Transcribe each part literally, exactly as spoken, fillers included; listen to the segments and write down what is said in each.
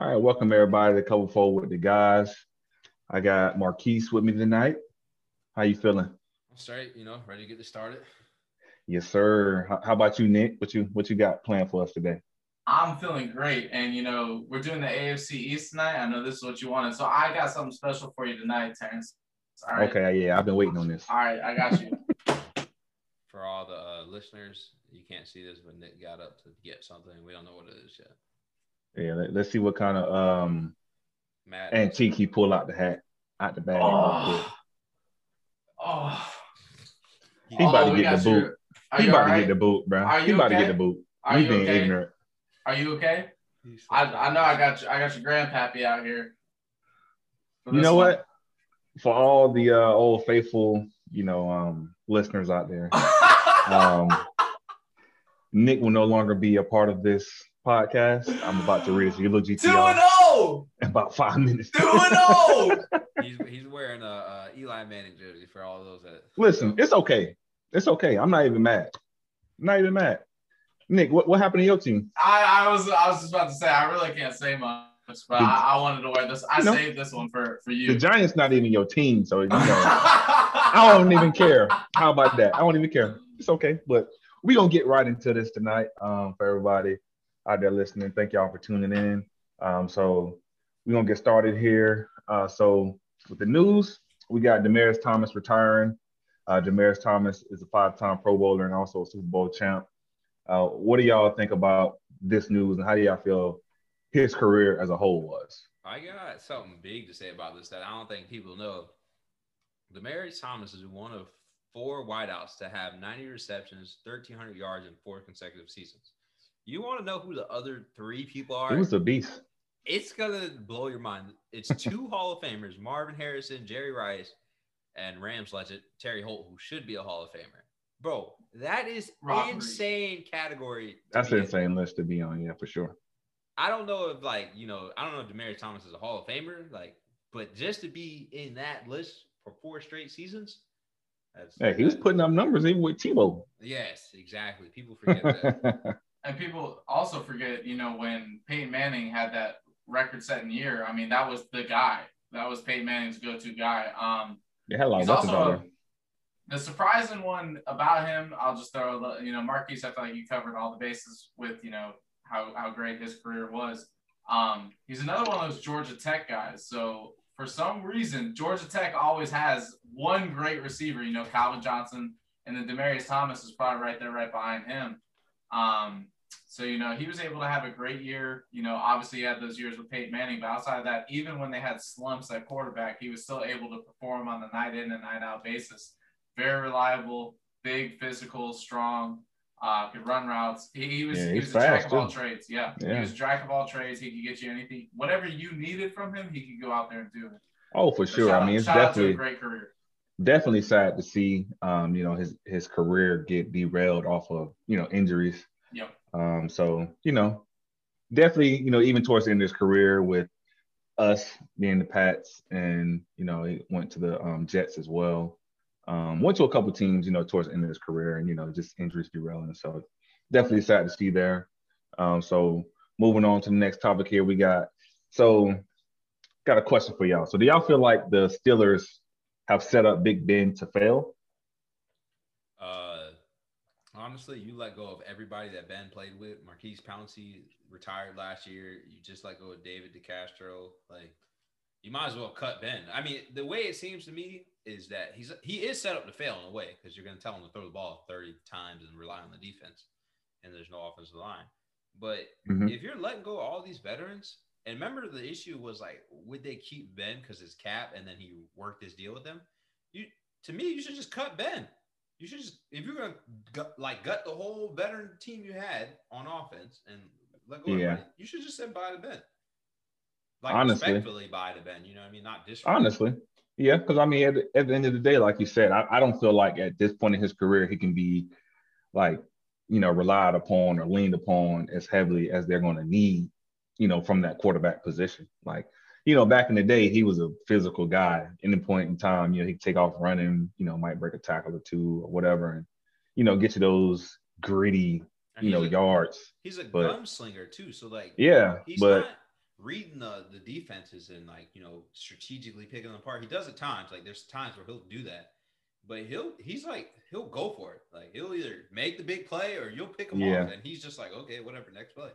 All right, welcome everybody to Cover Four with the guys. I got Marquise with me tonight. How you feeling? I'm straight, you know, ready to get this started. Yes, sir. How about you, Nick? What you what you got planned for us today? I'm feeling great, and you know, we're doing the A F C East tonight. I know this is what you wanted, so I got something special for you tonight, Terrence. All right. Okay, yeah, I've been waiting on this. All right, I got you. For all the uh, listeners, you can't see this, but Nick got up to get something. We don't know what it is yet. Yeah, let, let's see what kind of um Matt antique he pull out the hat out the bag. Oh, oh. He about oh, to get the boot. Your... He about right? to get the boot, bro. Are you he about okay? to get the boot. Are He's you being okay? ignorant. Are you okay? I, I know I got you, I got your grandpappy out here. You know one. what? For all the uh, old faithful, you know, um, listeners out there, um, Nick will no longer be a part of this podcast. I'm about to read his little G T O. two and oh in about five minutes. two and oh he's, he's wearing a, a Eli Manning jersey for all those that listen. It's okay. It's okay. I'm not even mad. I'm not even mad. Nick, what, what happened to your team? I, I was I was just about to say I really can't say much, but the, I, I wanted to wear this. I no, saved this one for, for you. The Giants not even your team, so you know. I don't even care. How about that? I don't even care. It's okay, but we're gonna get right into this tonight. Um, for everybody out there listening, thank y'all for tuning in. Um, so we're gonna get started here. Uh, so with the news, we got Demaryius Thomas retiring. Uh, Demaryius Thomas is a five-time Pro Bowler and also a Super Bowl champ. Uh, what do y'all think about this news, and how do y'all feel his career as a whole was? I got something big to say about this that I don't think people know. Demaryius Thomas is one of four wideouts to have ninety receptions, thirteen hundred yards in four consecutive seasons. You want to know who the other three people are? Who's the beast? It's going to blow your mind. It's two Hall of Famers, Marvin Harrison, Jerry Rice, and Rams legend Terry Holt, who should be a Hall of Famer. Bro, that is robbery. Insane category. That's an insane in. list to be on, yeah, for sure. I don't know if, like, you know, I don't know if Demaryius Thomas is a Hall of Famer, like, but just to be in that list for four straight seasons, that's hey, he was putting up numbers even with Tebow. Yes, exactly. People forget that. And people also forget, you know, when Peyton Manning had that record-setting year, I mean, that was the guy. That was Peyton Manning's go-to guy. Um, they had a lot of weapons out there. The surprising one about him, I'll just throw, you know, Marquise, I feel like you covered all the bases with, you know, how, how great his career was. Um, he's another one of those Georgia Tech guys. So, for some reason, Georgia Tech always has one great receiver, you know, Calvin Johnson, and then Demaryius Thomas is probably right there, right behind him. Um, so, you know, he was able to have a great year. You know, obviously he had those years with Peyton Manning, but outside of that, even when they had slumps at quarterback, he was still able to perform on the night in and night out basis. Very reliable, big, physical, strong, uh, could run routes. He, he was, yeah, he was a jack of all trades. Yeah. yeah, he was a jack of all trades. He could get you anything. Whatever you needed from him, he could go out there and do it. Oh, for so sure. I mean, out, it's definitely a great career. Definitely sad to see, um, you know, his, his career get derailed off of, you know, injuries. Yep. Um, so, you know, definitely, you know, even towards the end of his career with us being the Pats and, you know, he went to the um, Jets as well. Um, went to a couple teams, you know, towards the end of his career, and, you know, just injuries derailing. So definitely sad to see there. Um, so moving on to the next topic here, we got so got a question for y'all. So do y'all feel like the Steelers have set up Big Ben to fail? Uh, honestly, you let go of everybody that Ben played with. Marquise Pouncey retired last year. You just let go of David DeCastro. Like, you might as well cut Ben. I mean, the way it seems to me is that he's he is set up to fail in a way, because you're going to tell him to throw the ball thirty times and rely on the defense, and there's no offensive line. But mm-hmm. if you're letting go of all these veterans, and remember the issue was, like, would they keep Ben because his cap, and then he worked his deal with them? You to me, you should just cut Ben. You should just, if you're going to, like, gut the whole veteran team you had on offense and let go of yeah. everybody, you should just send bye to Ben. Like, honestly, respectfully bye to Ben, you know what I mean? Not disrespectfully. Honestly. Yeah, because, I mean, at, at the end of the day, like you said, I, I don't feel like at this point in his career he can be, like, you know, relied upon or leaned upon as heavily as they're going to need, you know, from that quarterback position. Like, you know, back in the day, he was a physical guy. Any point in time, you know, he'd take off running, you know, might break a tackle or two or whatever, and, you know, get you those gritty, you know, yards. He's a gunslinger, too. So, like, yeah, he's not reading the, the defenses and, like, you know, strategically picking them apart. He does at times. Like, there's times where he'll do that. But he'll he's like, he'll go for it. Like, he'll either make the big play or you'll pick him yeah. off. And he's just like, okay, whatever, next play.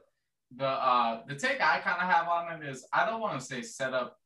The uh, the take I kind of have on it is I don't want to say set up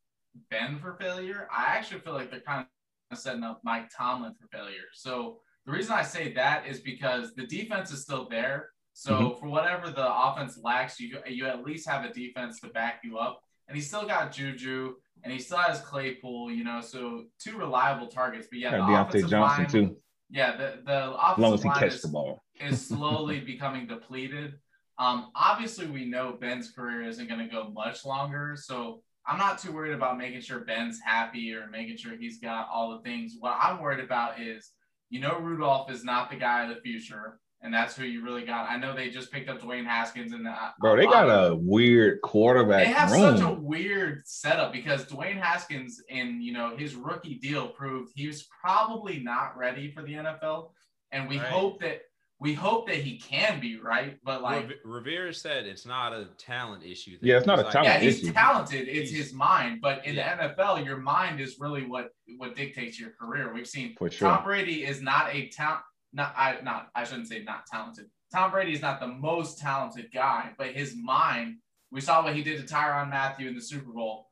Ben for failure. I actually feel like they're kind of setting up Mike Tomlin for failure. So the reason I say that is because the defense is still there. So mm-hmm. for whatever the offense lacks, you you at least have a defense to back you up. And he still got Juju, and he still has Claypool, you know, so two reliable targets. But, yeah, the Deontay offensive Johnson line, too. Yeah, the, the offensive line is, the ball. is slowly becoming depleted. Um, obviously, we know Ben's career isn't going to go much longer, so I'm not too worried about making sure Ben's happy or making sure he's got all the things. What I'm worried about is, you know, Rudolph is not the guy of the future. And that's who you really got. I know they just picked up Dwayne Haskins. and the, Bro, they got a weird quarterback They have room. Such a weird setup because Dwayne Haskins in, you know, his rookie deal proved he was probably not ready for the N F L. And we right. hope that we hope that he can be, right? But, like, Rivera said it's not a talent issue. Yeah, it's not a like, talent yeah, issue. Yeah, he's talented. It's he's, his mind. But in yeah. the N F L, your mind is really what, what dictates your career. We've seen for sure. Tom Brady is not a talent. Not I not I shouldn't say not talented. Tom Brady is not the most talented guy, but his mind, we saw what he did to Tyrann Mathieu in the Super Bowl.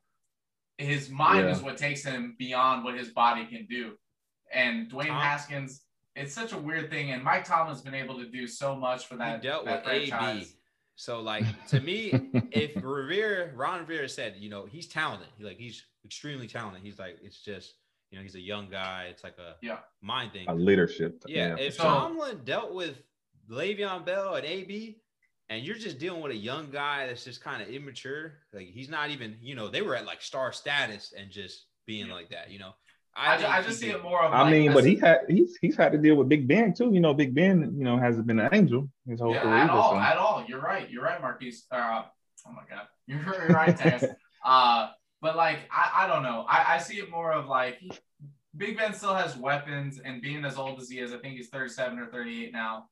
His mind yeah. is what takes him beyond what his body can do. And Dwayne Tom, Haskins, it's such a weird thing. And Mike Tomlin's been able to do so much for that. He dealt that with A B. So, like, to me, if Rivera, Ron Rivera said, you know, he's talented. He, like, he's extremely talented. He's like, it's just you know, he's a young guy. It's like a yeah. mind thing. A leadership. Yeah. yeah. If so, Tomlin dealt with Le'Veon Bell and A B, and you're just dealing with a young guy that's just kind of immature, like he's not even, you know, they were at like star status and just being yeah. like that, you know. I, I, I just see it more of I like, mean, but he had he's he's had to deal with Big Ben too. You know, Big Ben, you know, hasn't been an angel his whole yeah, career. At all, at all. You're right. You're right, Marquise. Uh, oh my God. You're, you're right, Taz. uh But, like, I, I don't know. I, I see it more of, like, Big Ben still has weapons, and being as old as he is, I think he's thirty-seven or thirty-eight now.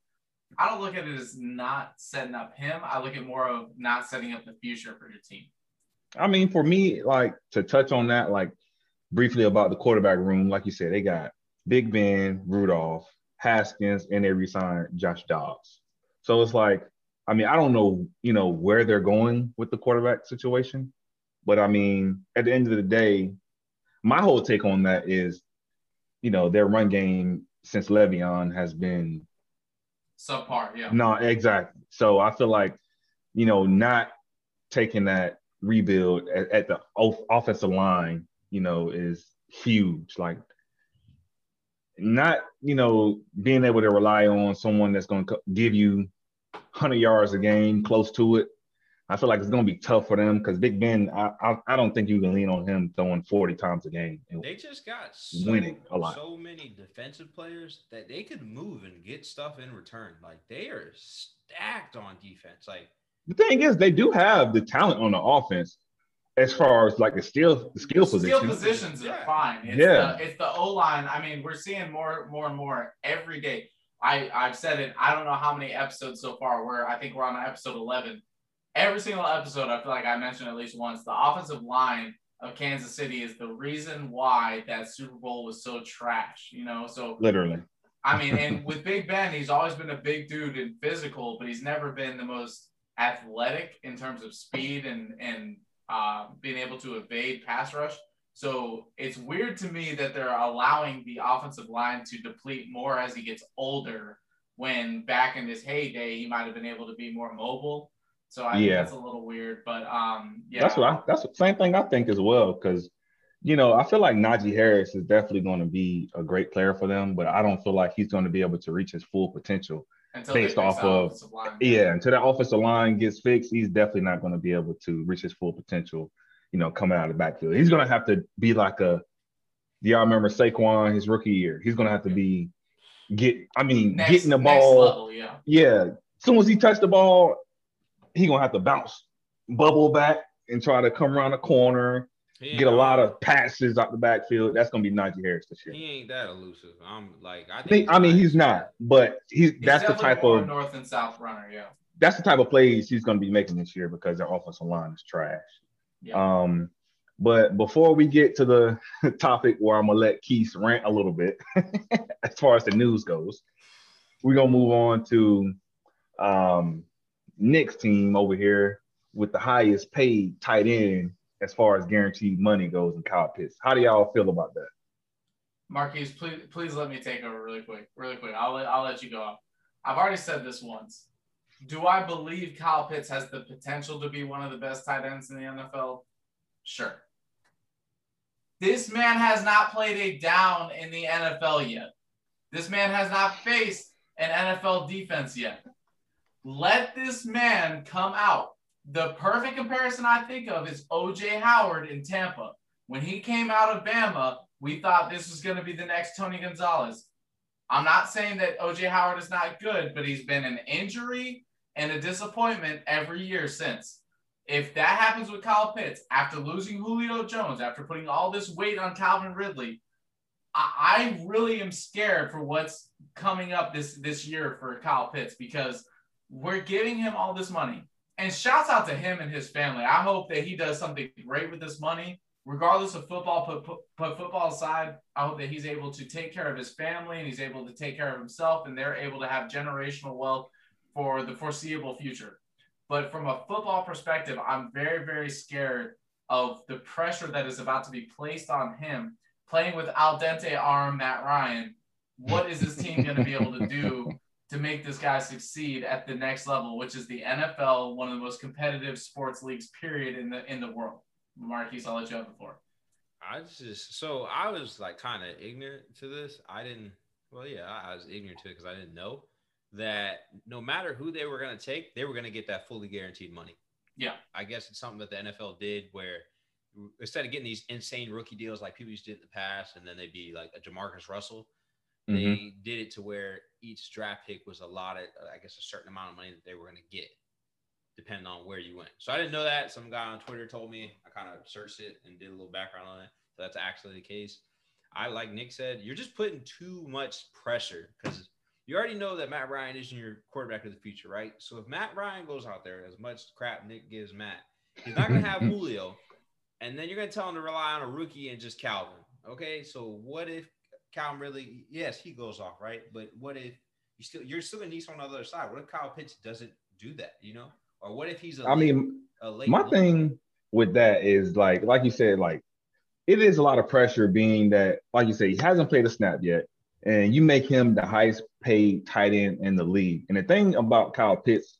I don't look at it as not setting up him. I look at more of not setting up the future for your team. I mean, for me, like, to touch on that, like, briefly about the quarterback room, like you said, they got Big Ben, Rudolph, Haskins, and they re-signed Josh Dobbs. So it's like, I mean, I don't know, you know, where they're going with the quarterback situation. But, I mean, at the end of the day, my whole take on that is, you know, their run game since Le'Veon has been subpar, yeah. No, exactly. So, I feel like, you know, not taking that rebuild at, at the off- offensive line, you know, is huge. Like, not, you know, being able to rely on someone that's going to give you one hundred yards a game, close to it. I feel like it's going to be tough for them because Big Ben, I, I I don't think you can lean on him throwing forty times a game. And they just got so, winning a lot. so many defensive players that they could move and get stuff in return. Like, they are stacked on defense. Like, the thing is, they do have the talent on the offense as far as, like, the skill, the skill positions. Skill positions are yeah. fine. It's yeah. The, it's the O-line. I mean, we're seeing more, more and more every day. I, I've said it, I don't know how many episodes so far where I think we're on episode eleven. Every single episode, I feel like I mentioned at least once, the offensive line of Kansas City is the reason why that Super Bowl was so trash, you know? So literally. I mean, and with Big Ben, he's always been a big dude and physical, but he's never been the most athletic in terms of speed and, and uh, being able to evade pass rush. So it's weird to me that they're allowing the offensive line to deplete more as he gets older, when back in his heyday, he might have been able to be more mobile. So I yeah. think that's a little weird, but um, yeah. That's what I, that's the same thing I think as well, because, you know, I feel like Najee Harris is definitely going to be a great player for them, but I don't feel like he's going to be able to reach his full potential until based off of – yeah, until that offensive line gets fixed, he's definitely not going to be able to reach his full potential, you know, coming out of the backfield. He's going to have to be like a – do y'all remember Saquon, his rookie year? He's going to have to be – get. I mean, next, getting the ball – level, yeah. yeah. As soon as he touched the ball – he's going to have to bounce, bubble back, and try to come around the corner, get a lot of passes out the backfield. That's going to be Najee Harris this year. He ain't that elusive. I'm like, I think. I mean, he's not, but he's, he's that's the type of north and south runner. Yeah, that's the type of plays he's going to be making this year because their offensive line is trash. Yeah. Um, but before we get to the topic where I'm going to let Keith rant a little bit, as far as the news goes, we're going to move on to um, Nick's team over here with the highest paid tight end as far as guaranteed money goes in Kyle Pitts. How do y'all feel about that? Marquise, please, please let me take over really quick, really quick. I'll let, I'll let you go. I've already said this once. Do I believe Kyle Pitts has the potential to be one of the best tight ends in the N F L? Sure. This man has not played a down in the N F L yet. This man has not faced an N F L defense yet. Let this man come out. The perfect comparison I think of is O J Howard in Tampa. When he came out of Bama, we thought this was going to be the next Tony Gonzalez. I'm not saying that O J Howard is not good, but he's been an injury and a disappointment every year since. If that happens with Kyle Pitts, after losing Julio Jones, after putting all this weight on Calvin Ridley, I, I really am scared for what's coming up this, this year for Kyle Pitts, because we're giving him all this money. And shouts out to him and his family. I hope that he does something great with this money. Regardless of football, put, put, put football aside, I hope that he's able to take care of his family and he's able to take care of himself, and they're able to have generational wealth for the foreseeable future. But from a football perspective, I'm very, very scared of the pressure that is about to be placed on him, playing with al dente arm Matt Ryan. What is this team going to be able to do to make this guy succeed at the next level, which is the N F L, one of the most competitive sports leagues, period, in the in the world? Marquise, I'll let you have the floor. I just, so I was like kind of ignorant to this. I didn't, well, yeah, I was ignorant to it because I didn't know that no matter who they were going to take, they were going to get that fully guaranteed money. Yeah. I guess it's something that the N F L did where instead of getting these insane rookie deals like people used to do in the past, and then they'd be like a Jamarcus Russell, they mm-hmm. did it to where each draft pick was allotted, I guess, a certain amount of money that they were going to get, depending on where you went. So I didn't know that. Some guy on Twitter told me. I kind of searched it and did a little background on it. So that's actually the case. I, like Nick said, you're just putting too much pressure because you already know that Matt Ryan isn't your quarterback of the future, right? So if Matt Ryan goes out there, as much crap Nick gives Matt, he's not going to have Julio, and then you're going to tell him to rely on a rookie and just Calvin. Okay, so what if Calvin really, yes, he goes off, right? But what if you still, you're still going to need someone on the other side? What if Kyle Pitts doesn't do that, you know? Or what if he's a I late, mean, a late my late. thing with that is like, like you said, like it is a lot of pressure being that, like you said, he hasn't played a snap yet, and you make him the highest paid tight end in the league. And the thing about Kyle Pitts,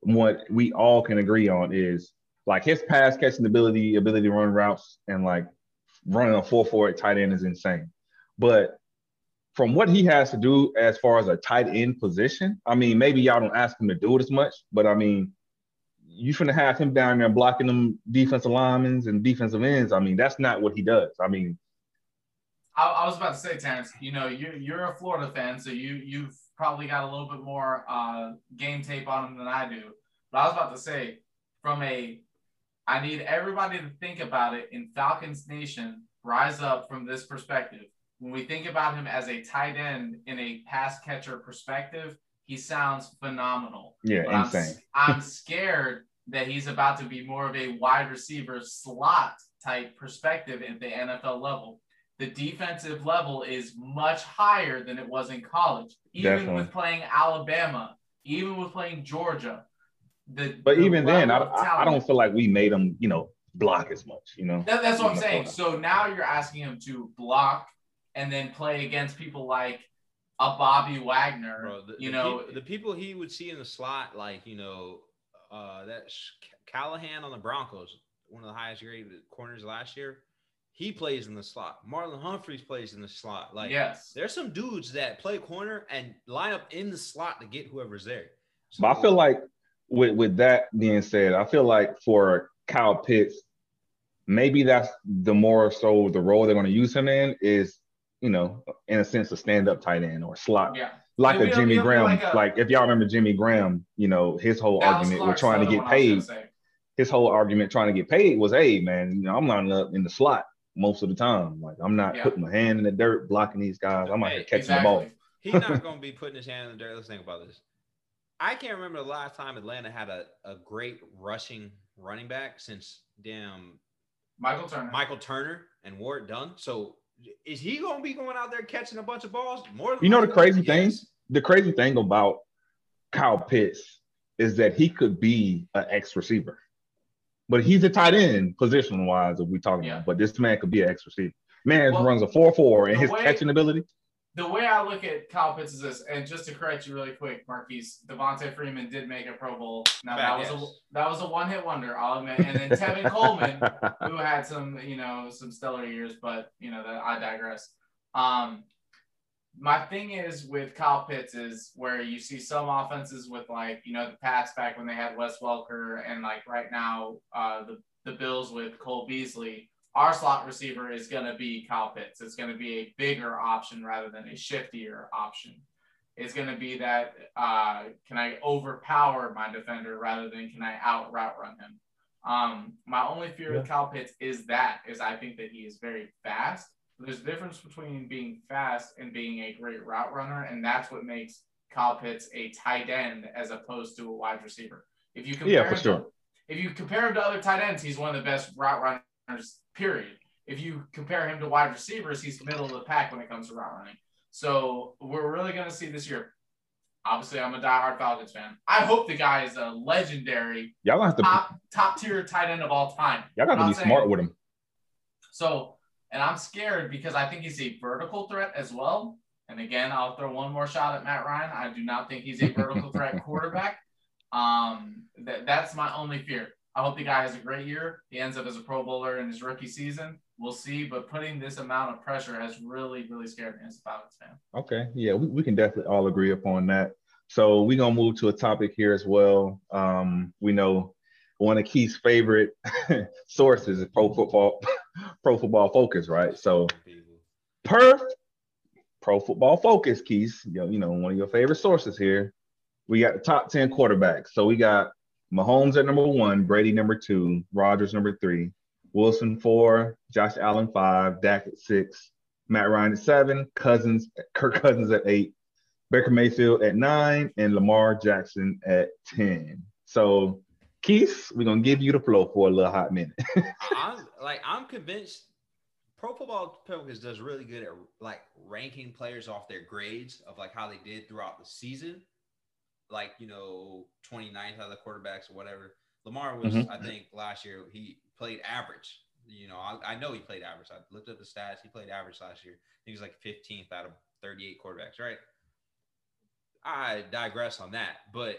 what we all can agree on is like his pass catching ability, ability to run routes, and like running a four four at tight end is insane. But from what he has to do as far as a tight end position, I mean, maybe y'all don't ask him to do it as much, but I mean, you finna have him down there blocking them defensive linemen and defensive ends. I mean, that's not what he does. I mean, I, I was about to say, Terrence, you know, you're, you're a Florida fan, so you, you've probably got a little bit more uh, game tape on him than I do. But I was about to say, from a, I need everybody to think about it in Falcons Nation, rise up from this perspective. When we think about him as a tight end in a pass catcher perspective, he sounds phenomenal. Yeah, but insane. I'm, I'm scared that he's about to be more of a wide receiver slot type perspective at the N F L level. The defensive level is much higher than it was in college, even Definitely. with playing Alabama, even with playing Georgia. The, but the even then, I, I don't feel like we made him, you know, block as much, you know? That, that's what I'm saying. So now you're asking him to block and then play against people like a Bobby Wagner. Bro, the, you know, the, the people he would see in the slot, like, you know, uh, that Callahan on the Broncos, one of the highest graded corners last year, he plays in the slot. Marlon Humphreys plays in the slot. Like, yes, there's some dudes that play corner and line up in the slot to get whoever's there. So, but I feel like with, with that being said, I feel like for Kyle Pitts, maybe that's the more so the role they're going to use him in is, you know, in a sense, a stand-up tight end or slot, yeah. like a Jimmy Graham. Like, a, like if y'all remember Jimmy Graham, you know, his whole argument with trying to get paid, his whole argument trying to get paid was, hey, man, you know, I'm lining up in the slot most of the time. Like, I'm not yeah. putting my hand in the dirt, blocking these guys. I'm out here catching exactly. the ball. He's not going to be putting his hand in the dirt. Let's think about this. I can't remember the last time Atlanta had a, a great rushing running back since damn Michael Turner, Michael Turner and Ward Dunn. So is he going to be going out there catching a bunch of balls? More than you know the crazy thing? The crazy thing about Kyle Pitts is that he could be an X receiver. But he's a tight end position-wise, if we're talking yeah. about. But this man could be an X receiver. Man well, runs a four four, and his way, catching ability. The way I look at Kyle Pitts is this, and just to correct you really quick, Marquise, Devontae Freeman did make a Pro Bowl. Now Bad that guess. was a that was a one-hit wonder, I'll admit. And then Tevin Coleman, who had some, you know, some stellar years, but you know, that I digress. Um, my thing is with Kyle Pitts is where you see some offenses with like, you know, the Pats back when they had Wes Welker, and like right now, uh, the the Bills with Cole Beasley. Our slot receiver is going to be Kyle Pitts. It's going to be a bigger option rather than a shiftier option. It's going to be that, uh, can I overpower my defender rather than can I out route run him? Um, my only fear yeah. with Kyle Pitts is that, is I think that he is very fast. There's a difference between being fast and being a great route runner, and that's what makes Kyle Pitts a tight end as opposed to a wide receiver. If you compare, yeah, for sure. him, if you compare him to other tight ends, he's one of the best route runners. Period. If you compare him to wide receivers, he's middle of the pack when it comes to route running. So we're really going to see this year. Obviously, I'm a diehard Falcons fan. I hope the guy is a legendary y'all have to top, top tier tight end of all time. Y'all got to be saying. smart with him. So, and I'm scared because I think he's a vertical threat as well. And again, I'll throw one more shot at Matt Ryan. I do not think he's a vertical threat quarterback. Um, th- that's my only fear. I hope the guy has a great year. He ends up as a Pro Bowler in his rookie season. We'll see. But putting this amount of pressure has really, really scared me as a Falcons fan. Okay. Yeah, we, we can definitely all agree upon that. So we're going to move to a topic here as well. Um, we know one of Keith's favorite sources is Pro Football, Pro Football Focus, right? So perf, Pro Football Focus, Keith, you know, you know, one of your favorite sources here. We got the top ten quarterbacks. So we got Mahomes at number one, Brady number two, Rodgers number three, Wilson four, Josh Allen five, Dak at six, Matt Ryan at seven, Cousins, Kirk Cousins at eight, Baker Mayfield at nine, and Lamar Jackson at ten. So, Keith, we're gonna give you the floor for a little hot minute. I'm like I'm convinced Pro Football Focus does really good at like ranking players off their grades of like how they did throughout the season. Like, you know, twenty-ninth out of the quarterbacks or whatever. Lamar was, mm-hmm. I think, last year, he played average. You know, I, I know he played average. I looked up the stats. He played average last year. He was like fifteenth out of thirty-eight quarterbacks, right? I digress on that. But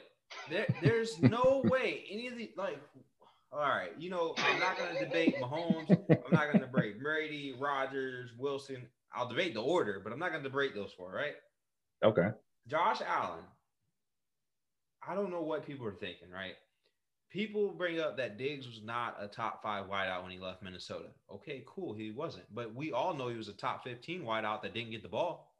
there, there's no way any of the, like, all right, you know, I'm not going to debate Mahomes. I'm not going to debate Brady, Rodgers, Wilson. I'll debate the order, but I'm not going to debate those four, right? Okay. Josh Allen. I don't know what people are thinking, right? People bring up that Diggs was not a top five wideout when he left Minnesota. Okay, cool. He wasn't. But we all know he was a top fifteen wideout that didn't get the ball.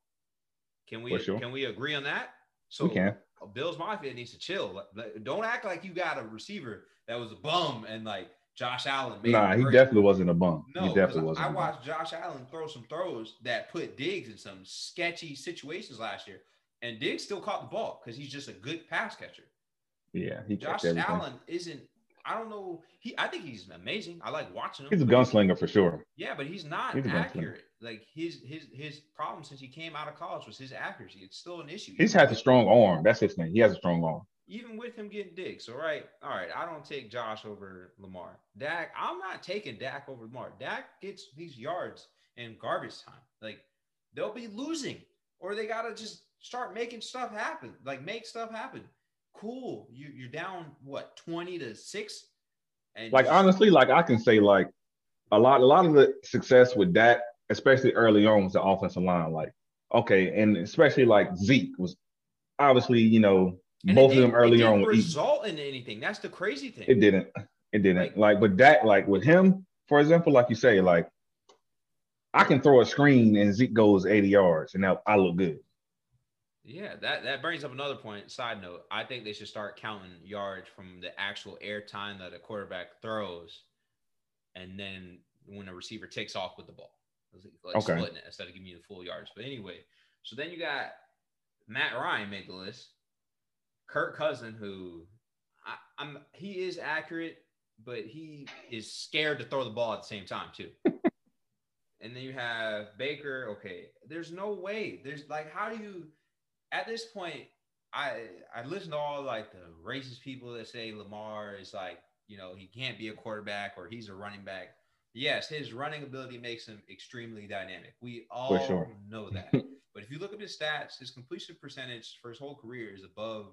Can we sure. can we agree on that? So we can. Bills Mafia needs to chill. Don't act like you got a receiver that was a bum and like Josh Allen. Made nah, he hurt. definitely wasn't a bum. No, he definitely wasn't. I watched Josh Allen throw some throws that put Diggs in some sketchy situations last year. And Diggs still caught the ball because he's just a good pass catcher. Yeah, he Josh Allen isn't. I don't know. He, I think he's amazing. I like watching him. He's a gunslinger for sure. Yeah, but he's not he's accurate. Like his his his problem since he came out of college was his accuracy. It's still an issue. He's has a strong arm. That's his thing. He has a strong arm. Even with him getting Diggs, all right, all right. I don't take Josh over Lamar. Dak, I'm not taking Dak over Lamar. Dak gets these yards in garbage time. Like they'll be losing, or they gotta just. Start making stuff happen, like make stuff happen. Cool. You, you're down, what, twenty to six? And like, just- honestly, like I can say like a lot, a lot of the success with Dak, especially early on was the offensive line. Like, okay. And especially like Zeke was obviously, you know, and both of them early it didn't on. It result in anything. That's the crazy thing. It didn't. It didn't. Like, like, but Dak, like with him, for example, like you say, like I can throw a screen and Zeke goes eighty yards and now I look good. Yeah, that, that brings up another point. Side note, I think they should start counting yards from the actual air time that a quarterback throws and then when a receiver takes off with the ball. Like okay. Splitting it instead of giving you the full yards. But anyway, so then you got Matt Ryan made the list. Kirk Cousins, who I, I'm he is accurate, but he is scared to throw the ball at the same time too. And then you have Baker. Okay, there's no way. There's like, how do you at this point? I I listen to all like the racist people that say Lamar is like, you know, he can't be a quarterback or he's a running back. Yes, his running ability makes him extremely dynamic. We all For sure. know that. But if you look at his stats, his completion percentage for his whole career is above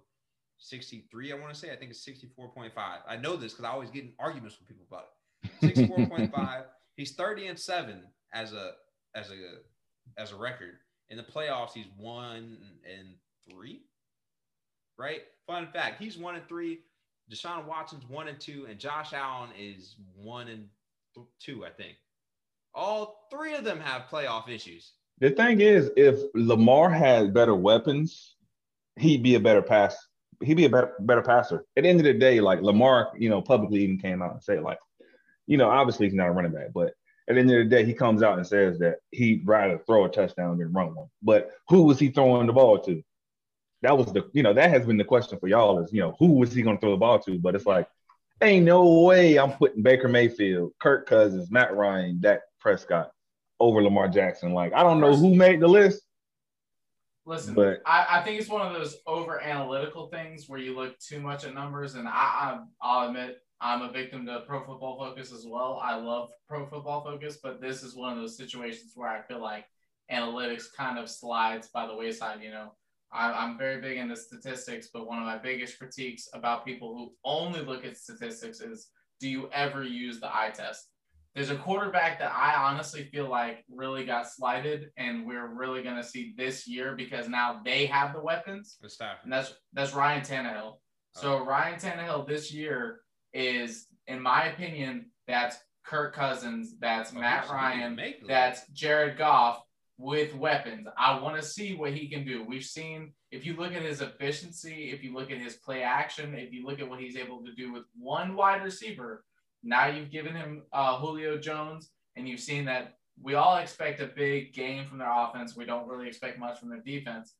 sixty-three, I want to say. I think it's sixty-four point five. I know this because I always get in arguments with people about it. sixty-four point five. He's thirty and seven as a as a as a record. In the playoffs, he's one and three. Right? Fun fact, he's one and three. Deshaun Watson's one and two, and Josh Allen is one and th- two, I think. All three of them have playoff issues. The thing is, if Lamar had better weapons, he'd be a better pass. He'd be a better better passer. At the end of the day, like Lamar, you know, publicly even came out and said, like, you know, obviously he's not a running back, but at the end of the day, he comes out and says that he'd rather throw a touchdown than run one. But who was he throwing the ball to? That was the, you know, that has been the question for y'all is, you know, who was he going to throw the ball to? But it's like, ain't no way I'm putting Baker Mayfield, Kirk Cousins, Matt Ryan, Dak Prescott over Lamar Jackson. Like, I don't know who made the list. Listen, but I, I think it's one of those over analytical things where you look too much at numbers. And I, I, I'll admit I'm a victim to Pro Football Focus as well. I love Pro Football Focus, but this is one of those situations where I feel like analytics kind of slides by the wayside, you know. I'm very big into statistics, but one of my biggest critiques about people who only look at statistics is, do you ever use the eye test? There's a quarterback that I honestly feel like really got slighted, and we're really going to see this year because now they have the weapons. And that's that's Ryan Tannehill. So Ryan Tannehill this year is, in my opinion, that's Kirk Cousins, that's oh, Matt Ryan, that's Jared Goff. With weapons, I want to see what he can do. We've seen, if you look at his efficiency, if you look at his play action, if you look at what he's able to do with one wide receiver, now you've given him uh, Julio Jones, and you've seen that we all expect a big game from their offense. We don't really expect much from their defense.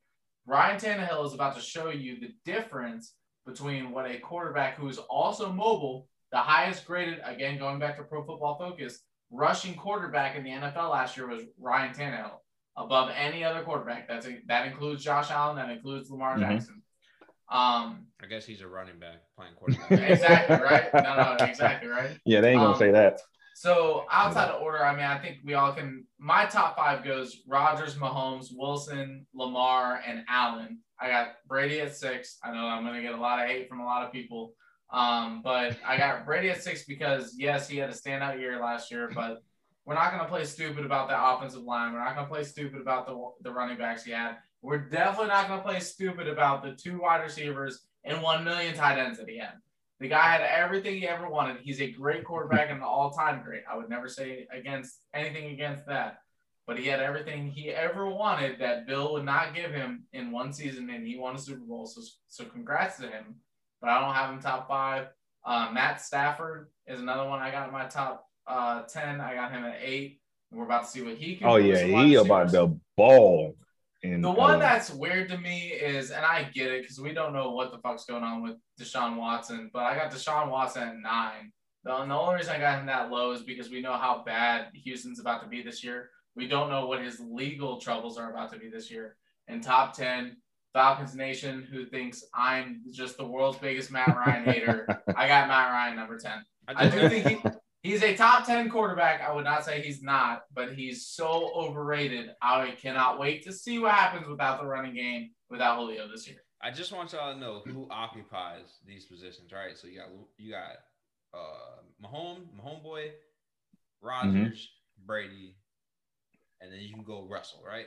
Ryan Tannehill is about to show you the difference between what a quarterback who is also mobile, the highest graded, again, going back to Pro Football Focus, rushing quarterback in the N F L last year was Ryan Tannehill. Above any other quarterback. That's a, that includes Josh Allen. That includes Lamar mm-hmm. Jackson. Um, I guess he's a running back playing quarterback. Exactly, right? No, no, exactly, right? Yeah, they ain't going to um, say that. So outside of order, I mean, I think we all can – my top five goes Rodgers, Mahomes, Wilson, Lamar, and Allen. I got Brady at six. I know I'm going to get a lot of hate from a lot of people. Um, but I got Brady at six because, yes, he had a standout year last year, but – we're not going to play stupid about the offensive line. We're not going to play stupid about the the running backs he had. We're definitely not going to play stupid about the two wide receivers and one million tight ends at the end. The guy had everything he ever wanted. He's a great quarterback and an all-time great. I would never say against anything against that. But he had everything he ever wanted that Bill would not give him in one season, and he won a Super Bowl. So, so congrats to him. But I don't have him top five. Uh, Matt Stafford is another one I got in my top Uh, ten. I got him at eight. We're about to see what he can. Oh yeah, he about the ball. And the one uh, that's weird to me is, and I get it because we don't know what the fuck's going on with Deshaun Watson, but I got Deshaun Watson at nine. The, the only reason I got him that low is because we know how bad Houston's about to be this year. We don't know what his legal troubles are about to be this year. And top ten, Falcons Nation, who thinks I'm just the world's biggest Matt Ryan hater. I got Matt Ryan number ten. I do think he. He's a top ten quarterback. I would not say he's not, but he's so overrated. I cannot wait to see what happens without the running game, without Julio this year. I just want y'all to know who occupies these positions, right? So you got you got uh, Mahomes, Mahomes boy, Rodgers, mm-hmm. Brady, and then you can go Russell, right?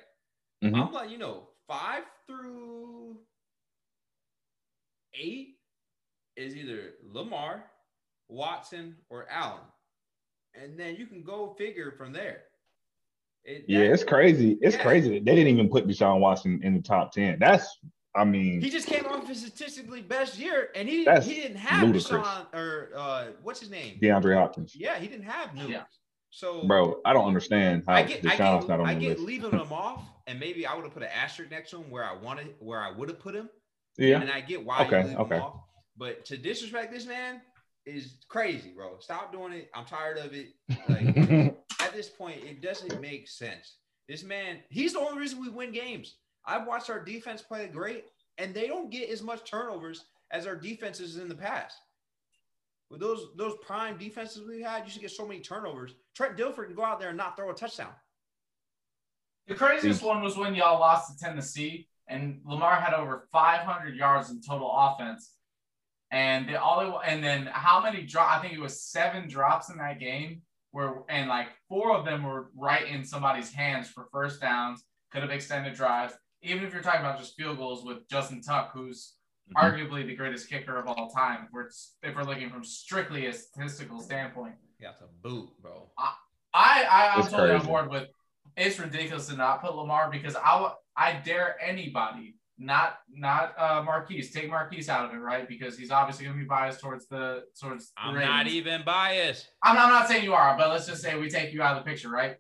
Mm-hmm. I'm like, you know, five through eight is either Lamar, Watson, or Allen. And then you can go figure from there. It, yeah, it's crazy. It's yeah. crazy that they didn't even put Deshaun Watson in the top ten. That's, I mean, he just came off his statistically best year, and he he didn't have ludicrous. Deshaun or uh, what's his name? DeAndre Hopkins. Yeah, he didn't have news. Yeah. So, bro, I don't understand how I get, Deshaun's I get, not on I the get list. Leaving him off, and maybe I would have put an asterisk next to him where I wanted, where I would have put him. Yeah, and I get why okay, you leave okay. him off, but to disrespect this man. is crazy, bro. Stop doing it. I'm tired of it. Like, at this point, it doesn't make sense. This man, he's the only reason we win games. I've watched our defense play great, and they don't get as much turnovers as our defenses in the past. With those those prime defenses we had, you should get so many turnovers. Trent Dilfer can go out there and not throw a touchdown. The craziest one was when y'all lost to Tennessee, and Lamar had over five hundred yards in total offense. And the all they, and then how many drop? I think it was seven drops in that game, where and like four of them were right in somebody's hands for first downs. Could have extended drives. Even if you're talking about just field goals with Justin Tuck, who's mm-hmm. arguably the greatest kicker of all time, if we're, if we're looking from strictly a statistical standpoint. You got to boot, bro. I, I, I'm totally on board with. It's ridiculous to not put Lamar because I I dare anybody. Not not uh, Marquise. Take Marquise out of it, right? Because he's obviously going to be biased towards the towards. I'm the not even biased. I'm not, I'm not saying you are, but let's just say we take you out of the picture, right?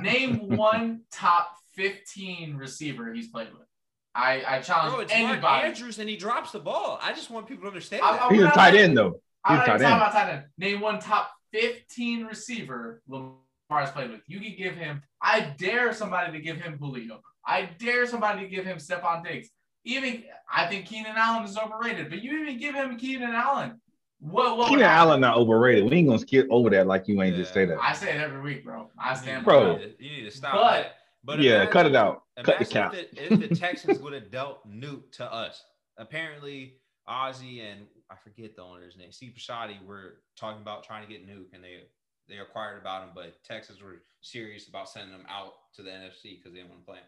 Name one top fifteen receiver he's played with. I, I challenge Bro, it's anybody. Mark Andrews and he drops the ball. I just want people to understand. I, that. He's a tight end though. He's I'm tight not even talking about tight end. Name one top fifteen receiver Lamar has played with. You can give him. I dare somebody to give him Julio. I dare somebody to give him Stephon Diggs. Even I think Keenan Allen is overrated, but you even give him Keenan Allen. What, what Keenan Allen not overrated. We ain't gonna skip over that like you ain't yeah. just say that. I say it every week, bro. I stand bro. By it. You need to stop but, that. But yeah, imagine, cut it out. Cut the cap. If the, if the Texans would have dealt Nuke to us, apparently Ozzie and I forget the owner's name, Steve Bisciotti, were talking about trying to get Nuke, and they they inquired about him, but Texans were serious about sending him out to the N F C because they didn't want to play him.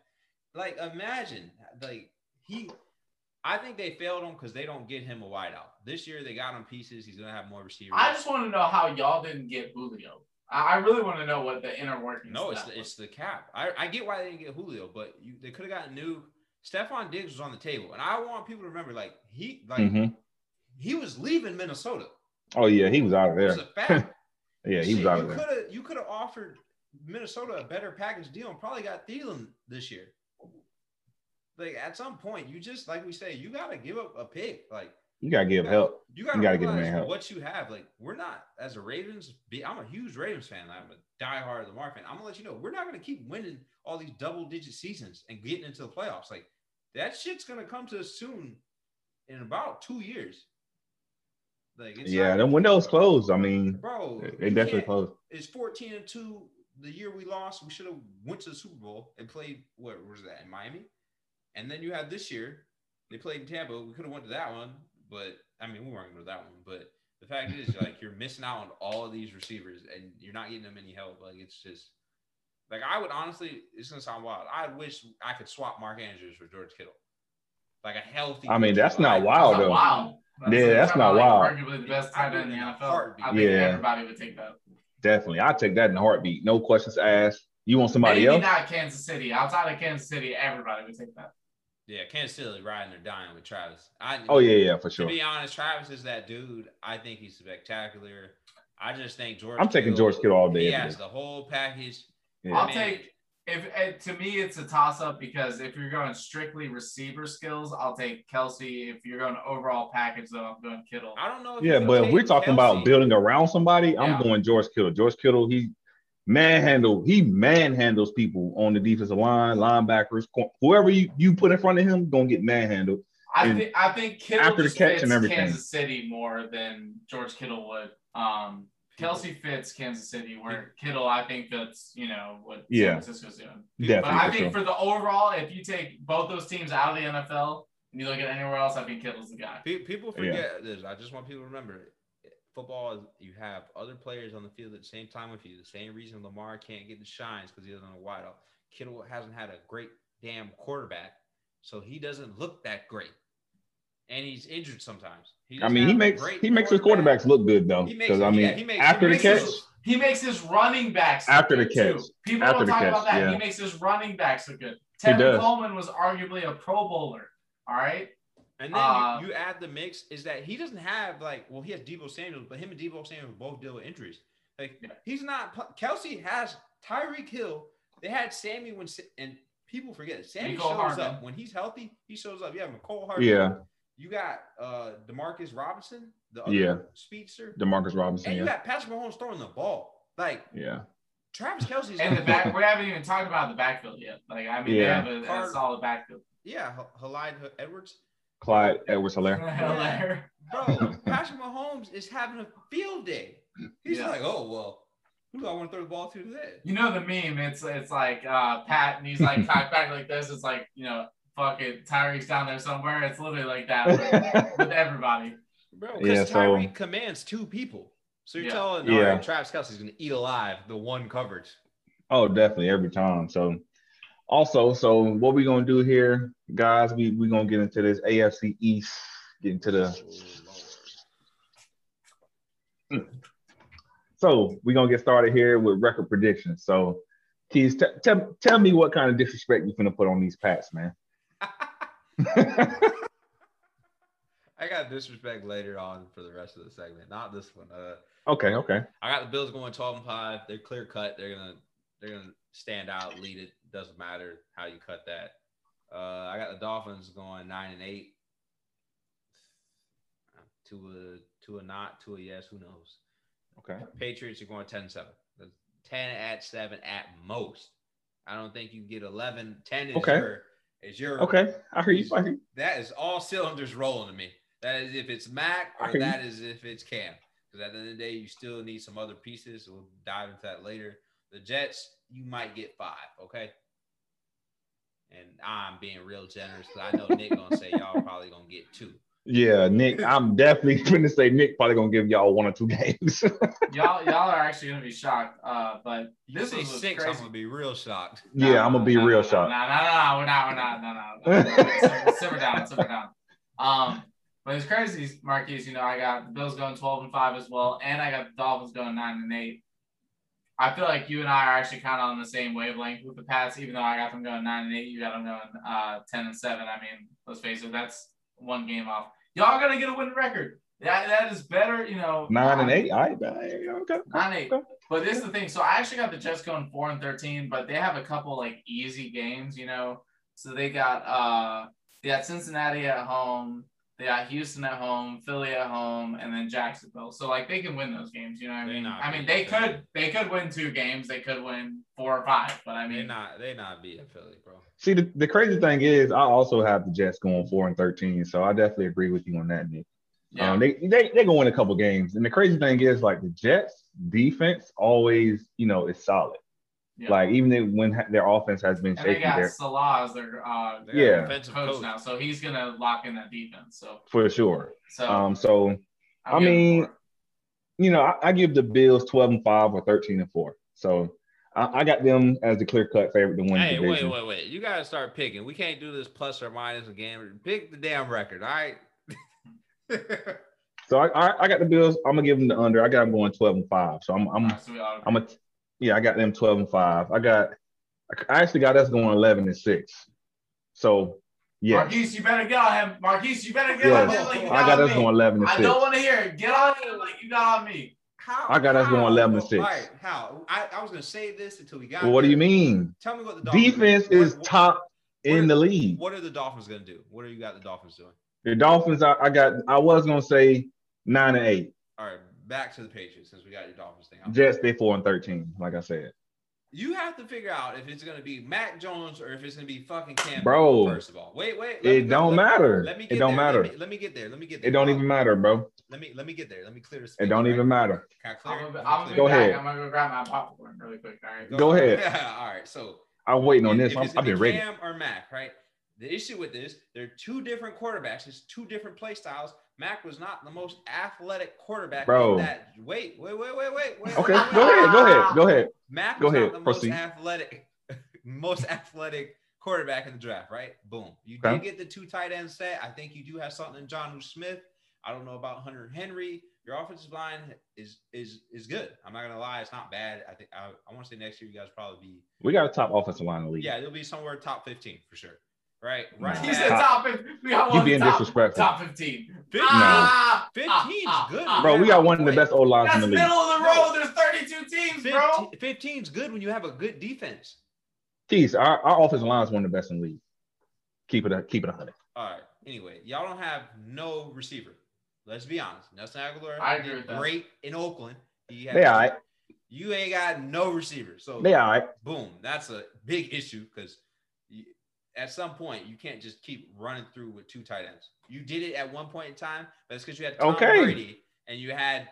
Like, imagine, like, he – I think they failed him because they don't get him a wideout. This year, they got him pieces. He's going to have more receivers. I just want to know how y'all didn't get Julio. I really want to know what the inner workings No, it's the, it's the cap. I, I get why they didn't get Julio, but you, they could have gotten new – Stephon Diggs was on the table. And I want people to remember, like, he like mm-hmm. he was leaving Minnesota. Oh, yeah, he was out of there. It was a fact. yeah, he See, was out of there. Coulda, you could have offered Minnesota a better package deal and probably got Thielen this year. Like, at some point, you just, like we say, you got to give up a pick. Like, you got to give help. You got to give man help. What you have. Like, we're not, as a Ravens, I'm a huge Ravens fan. I'm a diehard Lamar fan. I'm going to let you know, we're not going to keep winning all these double-digit seasons and getting into the playoffs. Like, that shit's going to come to us soon in about two years. Like, it's yeah, the window's closed. I mean, bro, it definitely closed. It's fourteen and two. The year we lost, we should have went to the Super Bowl and played, what was that, in Miami? And then you have this year, they played in Tampa. We could have went to that one, but I mean, we weren't going to that one. But the fact is, like, you're missing out on all of these receivers, and you're not getting them any help. Like, it's just, like, I would honestly, it's going to sound wild. I wish I could swap Mark Andrews for George Kittle. Like a healthy. I mean, that's not wild, though. Wow. Yeah, that's not wild. Arguably the best tight end in the N F L. I think everybody would take that. Definitely. I'll take that in a heartbeat. No questions asked. You want somebody maybe else? Maybe not Kansas City. Outside of Kansas City, everybody would take that. Yeah, Kansas City riding or dying with Travis. I, oh, yeah, yeah, for sure. To be honest, Travis is that dude. I think he's spectacular. I just think George I'm Kittle, taking George Kittle all day. He has the whole package. Yeah. I'll Man. take – if to me, it's a toss-up because if you're going strictly receiver skills, I'll take Kelsey. If you're going overall package, though, I'm going Kittle. I don't know. If yeah, but if we're talking Kelsey. About building around somebody, yeah. I'm going George Kittle. George Kittle, he – Manhandle, he manhandles people on the defensive line, linebackers, whoever you, you put in front of him, gonna get manhandled. I think I think Kittle after the catch and everything. Kansas City more than George Kittle would. Um, Kelsey fits Kansas City, where Kittle I think fits you know what yeah. San Francisco's doing. Definitely, but I for think sure. for the overall, if you take both those teams out of the N F L and you look at anywhere else, I think Kittle's the guy. People forget yeah. this. I just want people to remember it. Football, you have other players on the field at the same time with you. The same reason Lamar can't get the shines because he doesn't have a wideout. Kittle hasn't had a great damn quarterback, so he doesn't look that great. And he's injured sometimes. He I mean, he makes he makes his quarterbacks look good though. Because I mean, yeah, he makes, after he the makes catch, his, he makes his running backs look after the catch. Too. People after don't the talk catch, about that. Yeah. He makes his running backs look good. Tevin Coleman was arguably a Pro Bowler. All right. And then uh, you, you add the mix is that he doesn't have like, well, he has Deebo Samuel, but him and Deebo Samuel both deal with injuries. Like yeah. he's not, Kelsey has Tyreek Hill. They had Sammy when, and people forget it. Sammy Nicole shows Harman. Up when he's healthy. He shows up. You have Nicole Harman. Yeah. You got uh, Demarcus Robinson, the other yeah. speedster. Demarcus Robinson, And you yeah. got Patrick Mahomes throwing the ball. Like, yeah. Travis Kelce's and the back. We haven't even talked about the backfield yet. Like, I mean, yeah. they have a, a solid backfield. Yeah, Clyde Edwards. Clyde Edwards-Helaire. Helaire. Bro, Patrick Mahomes is having a field day. He's yeah. like, oh well, who do I want to throw the ball to today? You know the meme. It's it's like uh, Pat, and he's like cocked back like this. It's like, you know, fucking Tyreek's down there somewhere. It's literally like that with, with everybody. Bro, because yeah, so, Tyreek commands two people. So you're yeah. telling yeah. right, Travis Kelce's going to eat alive the one coverage. Oh, definitely, every time. So also, so what we're going to do here, guys, we, we're going to get into this A F C East, get into the mm. – so we're going to get started here with record predictions. So, Keys, t- t- tell me what kind of disrespect you're going to put on these Pats, man. I got disrespect later on for the rest of the segment, not this one. Uh, okay, okay. I got the Bills going twelve and five. They're clear cut. They're gonna they're gonna stand out, lead it. Doesn't matter how you cut that. Uh, I got the Dolphins going nine and eight. Two a two a not two a yes. Who knows? Okay. Patriots are going ten and seven. ten at seven at most. I don't think you get eleven. ten is okay. your is your okay. I hear you. I hear you. That is all cylinders rolling to me. That is if it's Mac or that is if it's Cam. Because at the end of the day, you still need some other pieces. We'll dive into that later. The Jets, you might get five, okay? And I'm being real generous because I know Nick going to say y'all probably going to get two. Yeah, Nick, I'm definitely going to say Nick probably going to give y'all one or two games. y'all y'all are actually going to be shocked. Uh, but this is six. Crazy. I'm going to be real shocked. No, yeah, I'm going to be no, real no, shocked. No, no, no, we're not. We're not. No, no. no, no. Simmer down. Simmer down. Um, But it's crazy, Marquise. You know, I got the Bills going twelve and five as well, and I got the Dolphins going nine and eight. I feel like you and I are actually kind of on the same wavelength with the Pats, even though I got them going nine and eight. You got them going uh, ten and seven. I mean, let's face it, that's one game off. Y'all going to get a winning record. That, that is better, you know. nine and eight. All right. Okay. nine and eight. But this is the thing. So I actually got the Jets going four and thirteen, but they have a couple, like, easy games, you know. So they got, uh, they got Cincinnati at home. They got Houston at home, Philly at home, and then Jacksonville. So, like, they can win those games. You know what I mean? I mean, they could they could win two games. They could win four or five. But, I mean. They're not, they not beating Philly, bro. See, the, the crazy thing is I also have the Jets going four and thirteen. So, I definitely agree with you on that, Nick. Yeah. Um, they, they, they're going to win a couple games. And the crazy thing is, like, the Jets' defense always, you know, is solid. Yeah. Like, even when their offense has been shaky. They got Salah as their uh, yeah. defensive coach, coach now, so he's going to lock in that defense. So For sure. So, um, so I mean, you know, I, I give the Bills twelve and five or thirteen and four. So, I, I got them as the clear-cut favorite to win hey, the division. Hey, wait, wait, wait. You got to start picking. We can't do this plus or minus a game. Pick the damn record, all right? so, I, I I got the Bills. I'm going to give them the under. I got them going twelve and five. So, I'm I'm right, so I'm a – Yeah, I got them twelve and five. I got, I actually got us going eleven and six. So, yeah. Marquise, you better get on him. Marquise, you better get yes. on him. Like you got I got on us me. Going eleven and six. I don't want to hear it. Get on him like you got on me. How? I got how? Us going eleven and six. Right, how? I, I was going to say this until we got well, What do you mean? Tell me what the Dolphins defense are. Is what, top what, in the league. What are the Dolphins going to do? What are you got the Dolphins doing? The Dolphins, I, I got, I was going to say nine and eight. All right. Back to the Patriots since we got your Dolphins thing. Jets, they four and thirteen, like I said. You have to figure out if it's going to be Mac Jones or if it's going to be fucking Cam. Bro, first of all. Wait, wait. It don't matter. Let me get there. It don't matter. Let me get there. Let me get there. It don't even matter, bro. Let me let me get there. Let me clear this. It don't even matter. Can I clear? I'm go ahead. I'm going to go grab my popcorn really quick. All right. Go, go ahead. Yeah, all right. So I'm waiting on this. I've been ready. Cam or Mac, right? The issue with this, they're two different quarterbacks. It's two different play styles. Mac was not the most athletic quarterback. Bro. That wait, wait, wait, wait, wait, wait. Okay, wait, go wait. ahead, go ahead, go ahead. Mac go was ahead. Not the Proceed. most athletic, most athletic quarterback in the draft, right? Boom. You okay. did get the two tight end set. I think you do have something in Jonnu Smith. I don't know about Hunter Henry. Your offensive line is is is good. I'm not gonna lie, it's not bad. I think I, I want to say next year you guys probably be. We got a top offensive line in the league. Yeah, it'll be somewhere top fifteen for sure. Right, right. He said top fifteen. We got one being top, disrespectful. Top fifteen. fifteen. Ah, no. fifteen's ah, good. Ah, bro, we got one of the best O-lines in the league. That's middle of the road. There's thirty-two teams, fifteen, bro. fifteen's good when you have a good defense. Jeez, our, our offensive line is one of the best in the league. Keep it, keep it one hundred. All right. Anyway, y'all don't have no receiver. Let's be honest. Nelson Aguilar I agree with that. Great in Oakland. He had they all right. You ain't got no receiver. So they all right. Boom. That's a big issue because at some point you can't just keep running through with two tight ends. You did it at one point in time, but it's because you had Tom okay. Brady and you had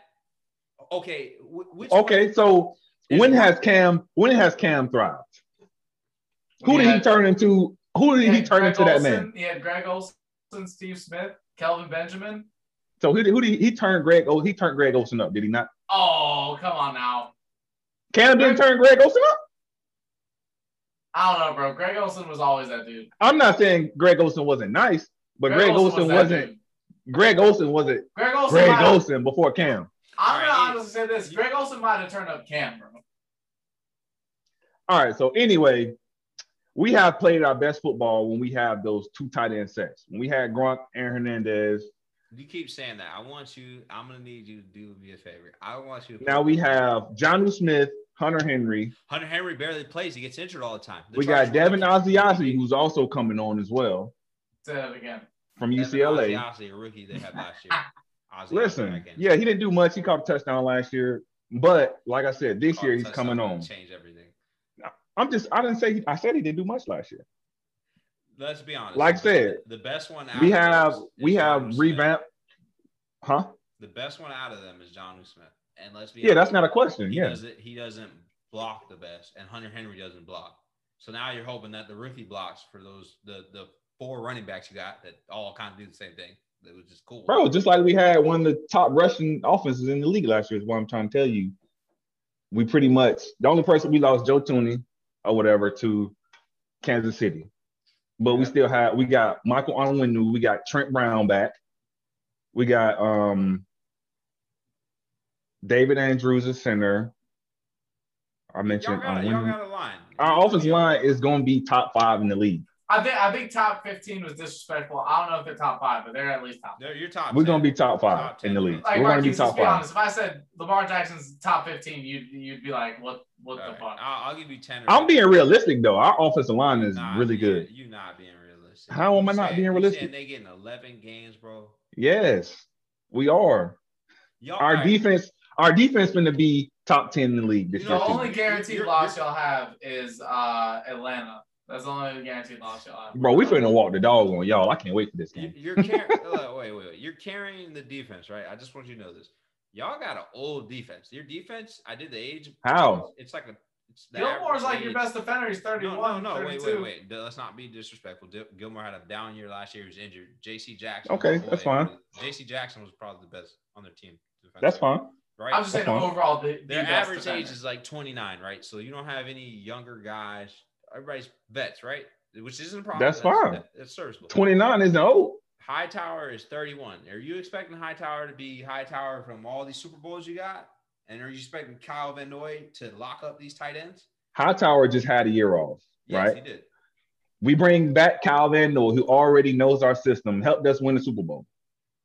okay. Which okay, one? So when has Cam when has Cam thrived? Who did he turn into? Who did he turn into that man? He had Greg Olsen, Steve Smith, Kelvin Benjamin. So who did, who did he turn Greg Olsen? He turned Greg Olsen up, did he not? Oh, come on now. Cam didn't turn Greg Olsen up? I don't know, bro. Greg Olsen was always that dude. I'm not saying Greg Olsen wasn't nice, but Greg, Greg Olsen, Olsen was wasn't – Greg Olsen wasn't Greg Olsen, Greg Olsen before Cam. I'm going to honestly say this. Greg Olsen might have turned up Cam, bro. All right, so anyway – we have played our best football when we have those two tight end sets. When we had Gronk, Aaron Hernandez. You keep saying that. I want you – I'm going to need you to do me a favor. I want you to – Now we have Jonnu Smith, Hunter Henry. Hunter Henry barely plays. He gets injured all the time. The we got Devin Asiasi, who's also coming on as well. Say that again. From Devin U C L A. Asiasi, a rookie they had last year. Ozzie Listen, yeah, he didn't do much. He caught a touchdown last year. But, like I said, this year he's coming on. Change everything. I'm just. I didn't say. He, I said he didn't do much last year. Let's be honest. Like I said, the, the best one. Out we have. Of we have revamped. Huh? The best one out of them is Jonnu Smith, and let's be. Yeah, honest, that's not a question. He yeah. Doesn't, he doesn't block the best, and Hunter Henry doesn't block. So now you're hoping that the rookie blocks for those the the four running backs you got that all kind of do the same thing. It was just cool, bro. Just like we had one of the top rushing offenses in the league last year. Is what I'm trying to tell you. We pretty much the only person we lost Joe Tooney. Or whatever to Kansas City, but yeah. we still have we got Michael Onwenu, we got Trent Brown back, we got um David Andrews at center. I mentioned y'all got, y'all got a line. Our offensive line is going to be top five in the league. I think I think top fifteen was disrespectful. I don't know if they're top five, but they're at least top. They're your top. We're going to be top five top in the league. Like, we're going to be top be five. Honest, if I said Lamar Jackson's top fifteen, you'd you'd be like, what? What all the right. fuck? I'll, I'll give you ten. I'm being realistic, though. Our offensive line is not really being, good. You're not being realistic. How am I not being realistic? And they getting eleven games, bro. Yes, we are. Y'all, our right. defense, our defense, going to be top ten in the league this you know, year. The only guaranteed you're, loss you're, y'all have is uh, Atlanta. That's the only guaranteed loss y'all have. Bro, we finna walk the dog on y'all. I can't wait for this game. You're, you're car- oh, wait, wait, wait. You're carrying the defense, right? I just want you to know this. Y'all got an old defense. Your defense, I did the age. How? It's like a. It's Gilmore's like age. Your best defender. He's thirty-one. No, no, no wait, wait, wait. Let's not be disrespectful. Gilmore had a down year last year. He was injured. J C Jackson. Okay, that's fine. J C Jackson was probably the best on their team. That's fine. Right? I'm just that's saying fine. Overall, the, their the average defender. Age is like twenty-nine, right? So you don't have any younger guys. Everybody's vets, right? Which isn't a problem. That's, that's fine. That, that's serviceable. twenty-nine isn't old. Hightower is thirty-one. Are you expecting Hightower to be Hightower from all these Super Bowls you got? And are you expecting Kyle Van Noy to lock up these tight ends? Hightower just had a year off, yes, right? He did. We bring back Kyle Van Noy, who already knows our system, helped us win the Super Bowl.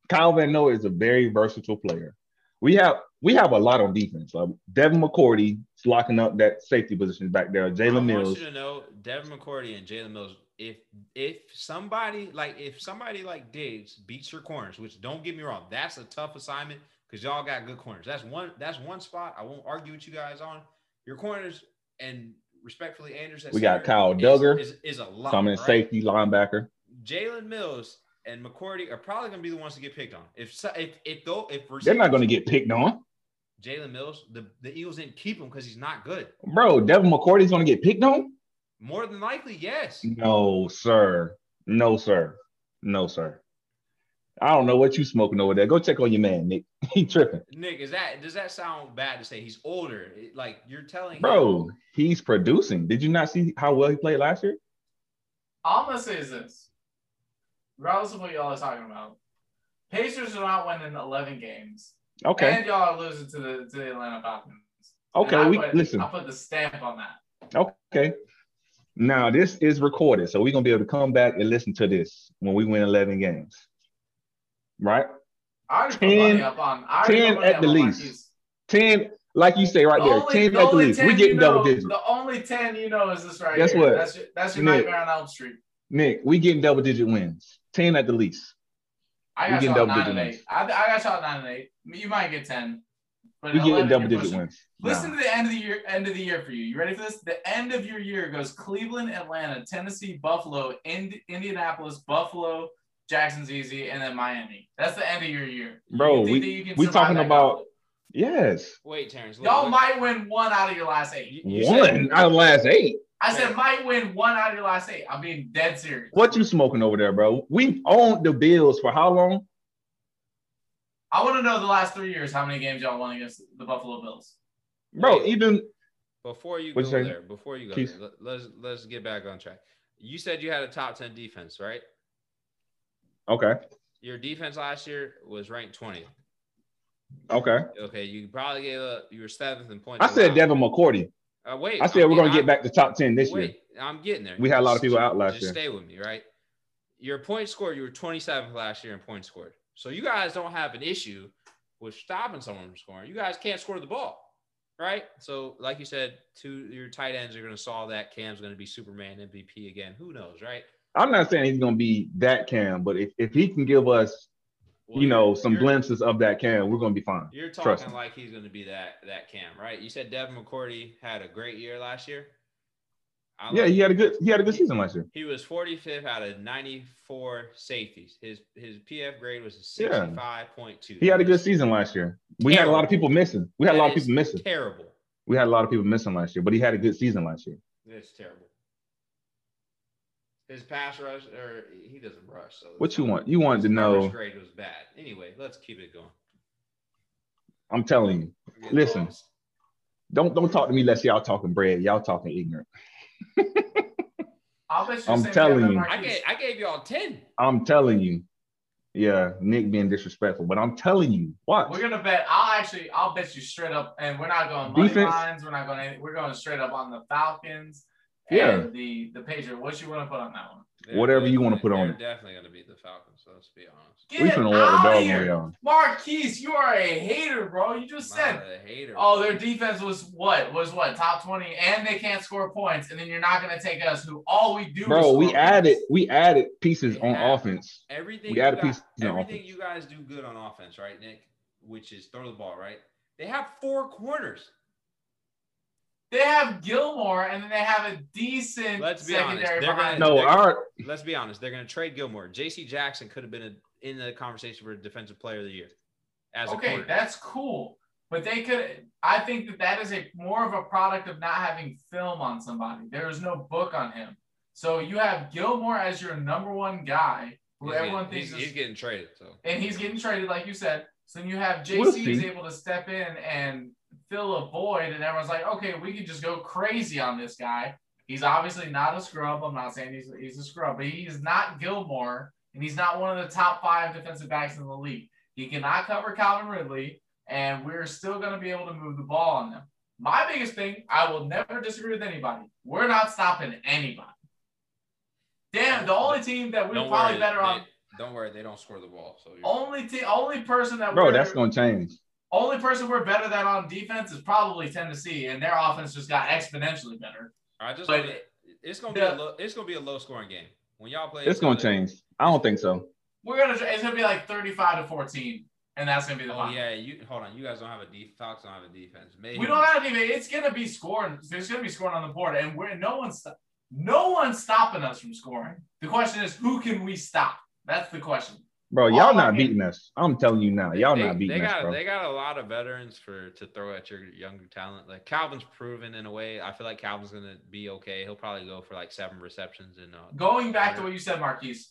Kyle Van Noy is a very versatile player. We have we have a lot on defense. Like Devin McCourty is locking up that safety position back there. Jalen Mills. I want you to know Devin McCourty and Jalen Mills. If if somebody like if somebody like Diggs beats your corners, which don't get me wrong, that's a tough assignment because y'all got good corners. That's one that's one spot I won't argue with you guys on. Your corners and respectfully, Anders. We got Kyle Duggar is, is, is a lot. Dominant right? Safety linebacker. Jalen Mills and McCourty are probably going to be the ones to get picked on. If if if though if they're not going to get picked on. Jalen Mills, the the Eagles didn't keep him because he's not good. Bro, Devin McCourty's going to get picked on. More than likely, yes. No, sir. No, sir. No, sir. I don't know what you smoking over there. Go check on your man, Nick. He tripping. Nick, is that does that sound bad to say? He's older. Like you're telling bro, him. He's producing. Did you not see how well he played last year? All I'm gonna say is this. Regardless of what y'all are talking about, Pacers are not winning eleven games. Okay. And y'all are losing to the to the Atlanta Falcons. Okay, I we put, listen. I put the stamp on that. Okay. Now, this is recorded, so we're going to be able to come back and listen to this when we win eleven games, right? I ten, up on, I ten at the least. ten, like you say right the there, only, ten the at the least. We're getting double know, digits. The only ten you know is this right Guess here. What? That's your, that's your Nick, nightmare on Elm Street. Nick, we getting double digit wins, ten at the least. I got we getting y'all double digit wins. I, I got y'all nine and eight. You might get ten. But we getting double digit pushing. wins. Listen nah. to the end of the year. End of the year for you. You ready for this? The end of your year goes Cleveland, Atlanta, Tennessee, Buffalo, Ind- Indianapolis, Buffalo, Jackson's easy, and then Miami. That's the end of your year, bro. We we talking about. Yes. Wait, Terrence. Y'all look. might win one out of your last eight. You one said, out of the last eight? I said Terrence. might win one out of your last eight. I'm being dead serious. What you smoking over there, bro? We've owned the Bills for how long? I want to know the last three years how many games y'all won against the Buffalo Bills. Bro, hey, even before you go you there, before you go there, let, let's, let's get back on track. You said you had a top ten defense, right? Okay. Your defense last year was ranked twentieth. Okay. Okay, you probably gave up. You were seventh in points. I said line. Devin McCourty. Uh, wait, I said I'm we're going to get back to top ten this wait, year. I'm getting there. We had a lot of people just, out last just year. Just stay with me, right? Your points scored, you were twenty-seventh last year in points scored. So you guys don't have an issue with stopping someone from scoring. You guys can't score the ball, right? So, like you said, two your tight ends are going to solve that. Cam's going to be Superman M V P again. Who knows, right? I'm not saying he's going to be that Cam, but if, if he can give us – Well, you know, some glimpses of that Cam, we're going to be fine. You're talking like he's going to be that that Cam, right? You said Devin McCourty had a great year last year. I yeah, like he had a good he had a good he, season last year. He was forty-fifth out of ninety-four safeties. His his P F grade was a sixty-five point two. Yeah. He had a good season last year. We terrible. had a lot of people missing. We had that a lot of people missing. Terrible. We had a lot of people missing last year, but he had a good season last year. That's terrible. His pass rush, or he doesn't rush. So what you want? You wanted to know. His grade was bad. Anyway, let's keep it going. I'm telling you. Listen, lost. don't don't talk to me unless y'all talking bread. Y'all talking ignorant. I'll bet you I'm telling you. I gave, I gave y'all ten. I'm telling you. Yeah, Nick being disrespectful, but I'm telling you, watch. We're gonna bet. I'll actually, I'll bet you straight up, and we're not going money lines. We're not going. We're going straight up on the Falcons. Yeah, and the the Patriot. What you want to put on that one? They're Whatever you want to put on it. Definitely going to beat the Falcons. So let's be honest. Get we can out of here, Marquise. You are a hater, bro. You just I'm said. A hater. Oh, their defense was what was what top twenty, and they can't score points. And then you're not going to take us, who all we do. Bro, is score we points. added we added pieces we on add, offense. Everything we added pieces. Everything you guys do good on offense, right, Nick? Which is throw the ball, right? They have four corners. They have Gilmore, and then they have a decent let's be secondary honest. behind. Gonna, no, our, let's be honest. They're going to trade Gilmore. J C Jackson could have been a, in the conversation for defensive player of the year. As okay, that's cool. But they could – I think that that is a more of a product of not having film on somebody. There is no book on him. So you have Gilmore as your number one guy, who he's everyone getting, thinks he's, is, he's getting traded. So. And he's getting traded, like you said. So then you have J C we'll who's able to step in and – fill a void, and everyone's like, okay, we can just go crazy on this guy. He's obviously not a scrub. I'm not saying he's, he's a scrub, but he's not Gilmore, and he's not one of the top five defensive backs in the league. He cannot cover Calvin Ridley, and we're still going to be able to move the ball on them. My biggest thing, I will never disagree with anybody. We're not stopping anybody. Damn, the only team that we're probably better on. Don't worry, they don't score the ball. So only te- only person that Bro, that's going to change. Only person we're better than on defense is probably Tennessee, and their offense just got exponentially better. I just but it, it's gonna the, be a low, it's gonna be a low scoring game when y'all play. It's gonna change. I don't think so. We're gonna it's gonna be like thirty-five to fourteen, and that's gonna be the oh, yeah. You hold on. You guys don't have a defense. Falcons don't have a defense. Maybe we don't have a defense. It's gonna be scoring. It's gonna be scoring on the board, and we're no one's no one's stopping us from scoring. The question is, who can we stop? That's the question. Bro, y'all not game. beating us. I'm telling you now, y'all they, not beating they got, us, bro. They got a lot of veterans for to throw at your younger talent. Like Calvin's proven in a way. I feel like Calvin's gonna be okay. He'll probably go for like seven receptions and. Uh, Going back better. to what you said, Marquise,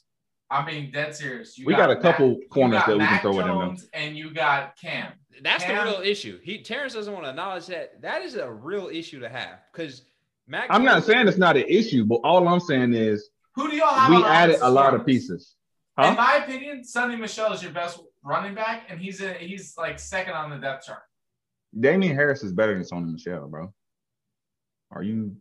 I'm being dead serious. You we got, got a couple Mac, corners that Mac we can throw Jones at him. And you got Cam. That's Cam. the real issue. He Terrence doesn't want to acknowledge that. That is a real issue to have because Mac. I'm Jones, not saying it's not an issue, but all I'm saying is who do y'all have? We added a lot of pieces. Huh? In my opinion, Sonny Michel is your best running back, and he's a, he's like second on the depth chart. Damian Harris is better than Sonny Michel, bro. Are you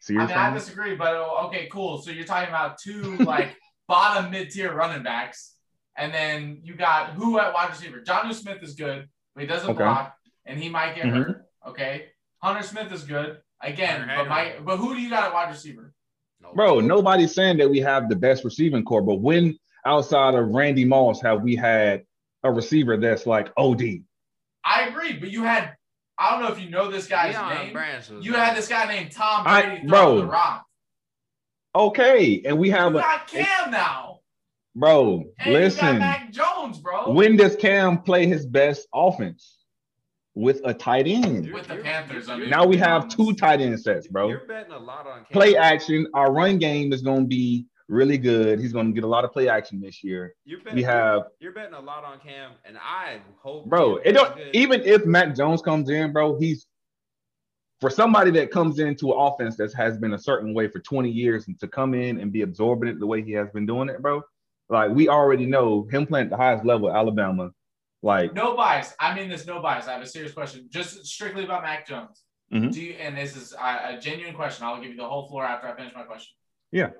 serious? I, mean, I disagree, but okay, cool. So you're talking about two like bottom mid-tier running backs, and then you got who at wide receiver? Jonnu Smith is good, but he doesn't okay. block, and he might get mm-hmm. hurt. Okay, Hunter Smith is good again, but my, but who do you got at wide receiver? Nobody. Bro, nobody's saying that we have the best receiving core, but when outside of Randy Moss have we had a receiver that's like O D? I agree, but you had – I don't know if you know this guy's Leon name. Branches, you man. had this guy named Tom Brady I, bro, the rock. Okay, and we have – You a, got Cam it, now. Bro, and listen. You got Mac Jones, bro. When does Cam play his best offense? With a tight end. With the Panthers. I mean, now we have two tight end sets, bro. You're betting a lot on Cam. Play action. Our run game is going to be really good. He's going to get a lot of play action this year. You're betting, we have, you're betting a lot on Cam, and I hope. Bro, it don't, even if Mac Jones comes in, bro, he's for somebody that comes into an offense that has been a certain way for twenty years and to come in and be absorbing it the way he has been doing it, bro. Like, we already know him playing at the highest level at Alabama. Like, no bias. I mean, there's no bias. I have a serious question, just strictly about Mac Jones. Mm-hmm. Do you, and this is a, a genuine question. I'll give you the whole floor after I finish my question. Yeah.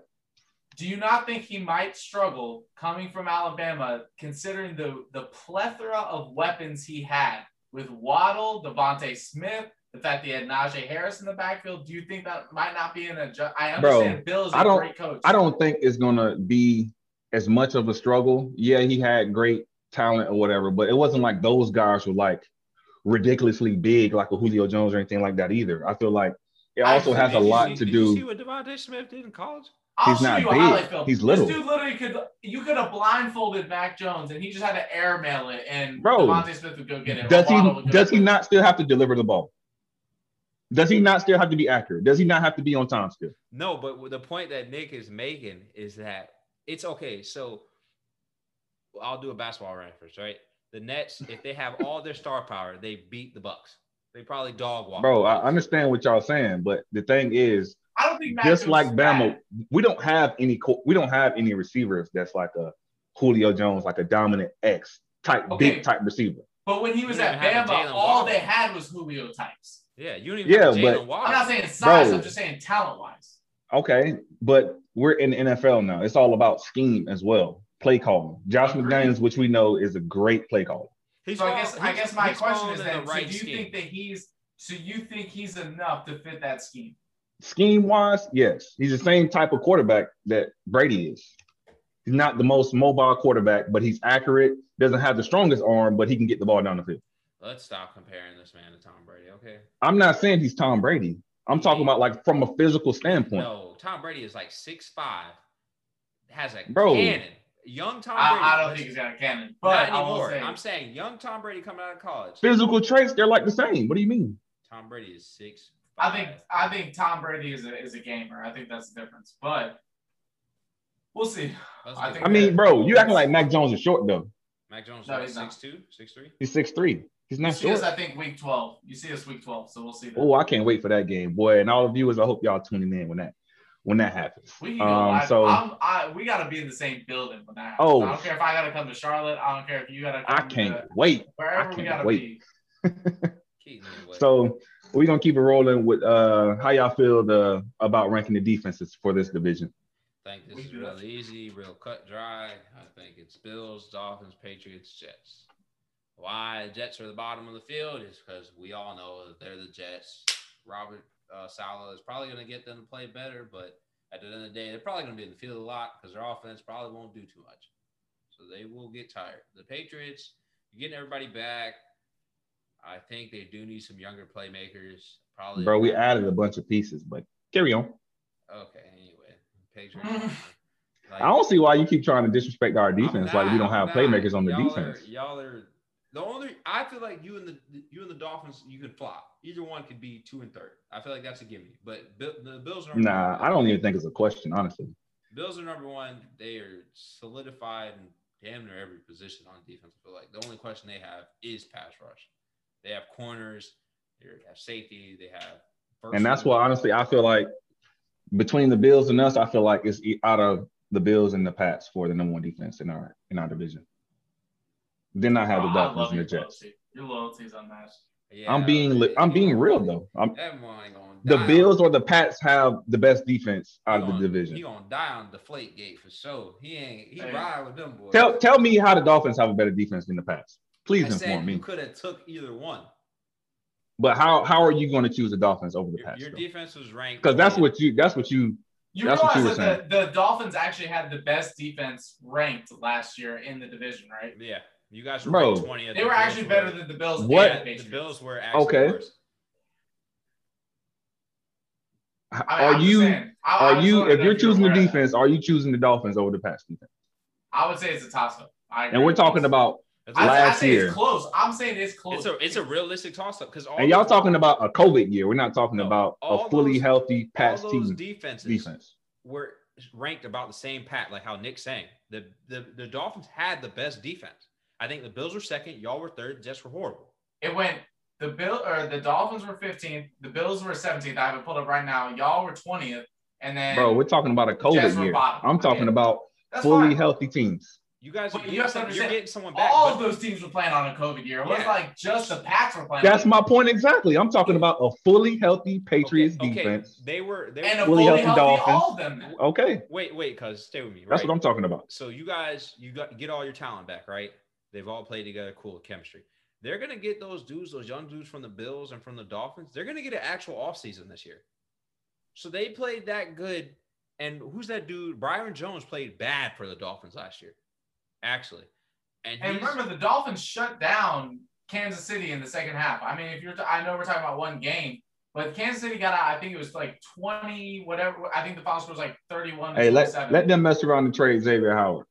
Do you not think he might struggle coming from Alabama, considering the the plethora of weapons he had with Waddle, Devontae Smith, the fact that he had Najee Harris in the backfield? Do you think that might not be an adjustment? I understand Bill is a great coach. I don't think it's going to be as much of a struggle. Yeah, he had great talent or whatever, but it wasn't like those guys were like ridiculously big, like a Julio Jones or anything like that either. I feel like it also has a lot to do. Did you see what Devontae Smith did in college? He's not big. He's little. This dude literally could, you could have blindfolded Mac Jones and he just had to airmail it, and Devontae Smith would go get it. Does he? Does he not still have to deliver the ball? Does he not still have to be accurate? Does he not have to be on time still? No, but the point that Nick is making is that it's okay. So I'll do a basketball rant first, right? The Nets, if they have all their star power, they beat the Bucks. They probably dog walk. Bro, I understand what y'all saying, but the thing is, I don't think just like Bama, we don't have any we don't have any receivers that's like a Julio Jones, like a dominant X type, okay, big type receiver. But when he was at Bama, all they had was Julio types. Yeah, you don't even have Jalen Waddle. I'm not saying size, bro, I'm just saying talent wise. Okay, but we're in the N F L now. It's all about scheme as well. Play calling. Josh McDaniels, which we know is a great play caller. So called, I guess I guess my question is that right so do you think that he's so you think he's enough to fit that scheme? Scheme wise, yes. He's the same type of quarterback that Brady is. He's not the most mobile quarterback, but he's accurate, doesn't have the strongest arm, but he can get the ball down the field. Let's stop comparing this man to Tom Brady, okay? I'm not saying he's Tom Brady. I'm talking yeah. about like from a physical standpoint. No, Tom Brady is like six five, has a Bro. cannon. Young Tom Brady. I, I don't think he's got a cannon. But not anymore. Say. I'm saying young Tom Brady coming out of college. Physical traits, they're like the same. What do you mean? Tom Brady is six. Five. I think I think Tom Brady is a is a gamer. I think that's the difference. But we'll see. I, think I mean, bro, you acting like Mac Jones is short though. Mac Jones is no, six two, six three. He's six three. He's not you see short. Us, I think week twelve. You see us week twelve, so we'll see that. Oh, I can't wait for that game, boy. And all the viewers, I hope y'all tuning in when that. When that happens, we, know, um, I, so I'm, I, we gotta be in the same building when that happens. Oh, I don't care if I gotta come to Charlotte. I don't care if you gotta. Come I can't to, wait. Wherever I can't we gotta wait. Be. So we're gonna keep it rolling with uh, how y'all feel the, about ranking the defenses for this division. I think this we is real easy, real cut dry. I think it's Bills, Dolphins, Patriots, Jets. Why the Jets are the bottom of the field is because we all know that they're the Jets. Robert. Uh, Salah is probably going to get them to play better, but at the end of the day, they're probably going to be in the field a lot because their offense probably won't do too much. So they will get tired. The Patriots, you're getting everybody back. I think they do need some younger playmakers. Probably. Bro, we added a bunch of pieces, but carry on. Okay, anyway. Patriots. Like, I don't see why you keep trying to disrespect our defense not, like we don't have not. playmakers on the y'all defense. Are, y'all are the only – I feel like you and the you and the Dolphins, you could flop. Either one could be two and third. I feel like that's a gimme. But Bill, the Bills are – Nah, one. I don't even think it's a question, honestly. Bills are number one. They are solidified in damn near every position on defense. I feel like the only question they have is pass rush. They have corners. They have safety. They have – And that's why, honestly, I feel like between the Bills and us, I feel like it's out of the Bills and the Pats for the number one defense in our in our division. Then I have oh, the Dolphins and the Jets. Loyalty. Your loyalty is unmatched. Yeah, I'm being li- I'm being real though. I'm, the Bills on. or the Pats have the best defense out he of the gonna, division. He gonna die on Deflategate for sure. He ain't he hey. ride with them boys. Tell tell me how the Dolphins have a better defense than the Pats. Please I inform said me. You could have took either one. But how how are you going to choose the Dolphins over the your, Pats? Your though? defense was ranked because that's what you that's what you You That's realize what you that the, the Dolphins actually had the best defense ranked last year in the division, right? Yeah. You guys were ranked twentieth. They were actually better than the Bills. What? The Bills were actually okay. worse. Are you, are you, if you're choosing the defense, are you choosing the Dolphins over the Pats defense? I would say it's a toss-up. And we're talking about last year. It's close. I'm saying it's close. It's a, it's a realistic toss-up. And y'all talking about a COVID year. We're not talking about a fully healthy Pats team. All those defenses were ranked about the same Pat, like how Nick's saying. The, the, the Dolphins had the best defense. I think the Bills were second. Y'all were third. Jets were horrible. It went – The Bill or the Dolphins were fifteenth, the Bills were seventeenth. I have it pulled up right now. Y'all were twentieth, and then bro, we're talking about a COVID year. Bottom. I'm talking yeah. about That's fully fine. healthy teams. You guys, well, you, you have to understand. You're getting someone back. All but... of those teams were playing on a COVID year. It yeah. was like just the Pats were playing. That's on my point exactly. I'm talking about a fully healthy Patriots okay. Okay. defense. They were they and were a fully, fully healthy Dolphins. All of them. Okay. Wait, wait, cuz stay with me. Right? That's what I'm talking about. So you guys, you got get all your talent back, right? They've all played together. Cool chemistry. They're going to get those dudes, those young dudes from the Bills and from the Dolphins. They're going to get an actual offseason this year. So they played that good. And who's that dude? Byron Jones played bad for the Dolphins last year, actually. And, and remember, the Dolphins shut down Kansas City in the second half. I mean, if you're, t- I know we're talking about one game, but Kansas City got out, I think it was like twenty, whatever. I think the final score was like thirty-one. Hey, let, let them mess around and trade Xavier Howard.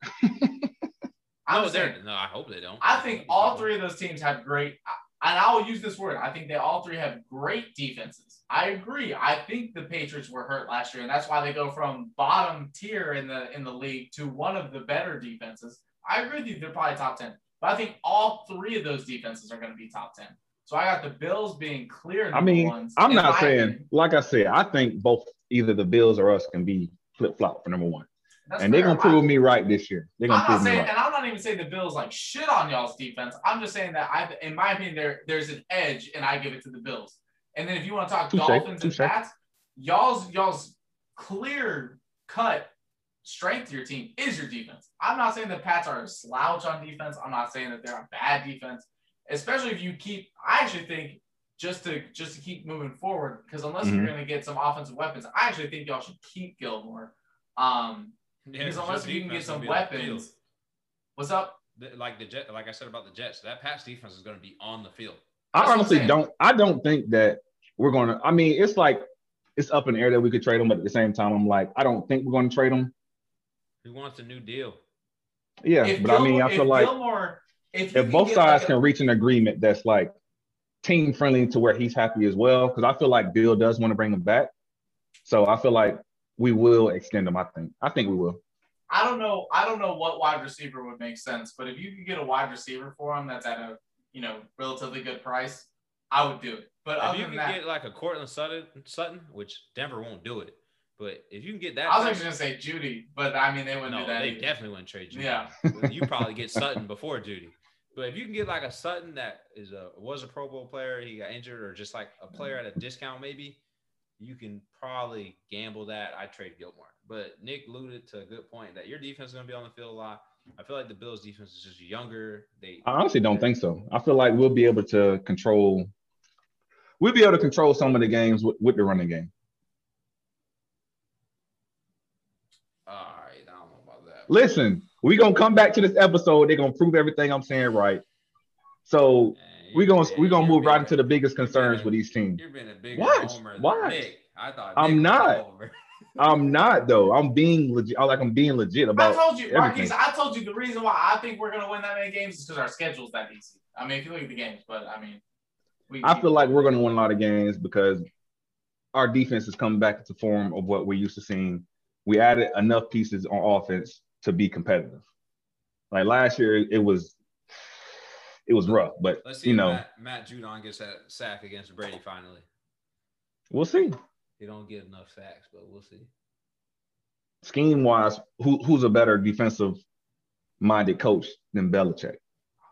No, saying, no, I hope they don't. I think all three of those teams have great, and I'll use this word, I think they all three have great defenses. I agree. I think the Patriots were hurt last year, and that's why they go from bottom tier in the in the league to one of the better defenses. I agree with you. They're probably top ten. But I think all three of those defenses are going to be top ten. So I got the Bills being clear. I mean, ones. I'm not I saying, mean, like I said, I think both either the Bills or us can be flip-flop for number one. That's and they're going to prove me right this year. They're going to prove saying, me right. And I'm not even saying the Bills like shit on y'all's defense. I'm just saying that, I, in my opinion, there there's an edge, and I give it to the Bills. And then if you want to talk Touché. Dolphins Touché. and Pats, y'all's, y'all's clear-cut strength to your team is your defense. I'm not saying the Pats are a slouch on defense. I'm not saying that they're a bad defense, especially if you keep – I actually think just to just to keep moving forward, because unless mm-hmm. you're going to get some offensive weapons, I actually think y'all should keep Gilmore. Um Yeah, because unless you can get some weapons, like what's up? The, like the Jet, like I said about the Jets, that Pats defense is going to be on the field. That's I honestly don't. I don't think that we're going to. I mean, it's like it's up in the air that we could trade them, but at the same time, I'm like, I don't think we're going to trade them. Who wants a new deal? Yeah, if but Gilmore, I mean, I feel if like Gilmore, if, if both sides like a, can reach an agreement that's like team friendly to where he's happy as well, because I feel like Bill does want to bring him back, so I feel like. We will extend them, I think. I think we will. I don't know. I don't know what wide receiver would make sense, but if you could get a wide receiver for him that's at a you know relatively good price, I would do it. But if other you can that, get like a Cortland Sutton, Sutton, which Denver won't do it, but if you can get that, I was actually gonna say Judy, but I mean they wouldn't no, do that. They either. definitely wouldn't trade Judy. Yeah, you probably get Sutton before Judy. But if you can get like a Sutton that is a was a Pro Bowl player, he got injured, or just like a player at a discount, maybe. You can probably gamble that. I trade Gilmore. But Nick alluded to a good point that your defense is going to be on the field a lot. I feel like the Bills' defense is just younger. They I honestly don't think so. I feel like we'll be able to control – we'll be able to control some of the games with, with the running game. All right. I don't know about that. Listen, we're going to come back to this episode. They're going to prove everything I'm saying right. So – We're going yeah, to move right a, into the biggest concerns a, with these teams. You're being a bigger Watch, homer than watch. Nick. I thought Nick I'm not. I'm not, though. I'm being legit. Like, I'm being legit about I told you, Marquise, I told you the reason why I think we're going to win that many games is because our schedule's that easy. I mean, if you look at the games, but, I mean. We, I feel like we're going to win a lot of games because our defense is coming back to form of what we're used to seeing. We added enough pieces on offense to be competitive. Like, last year, it was – It was rough, but Let's see you know, Matt, Matt Judon gets that sack against Brady finally. We'll see. He don't get enough sacks, but we'll see. Scheme wise, who who's a better defensive minded coach than Belichick?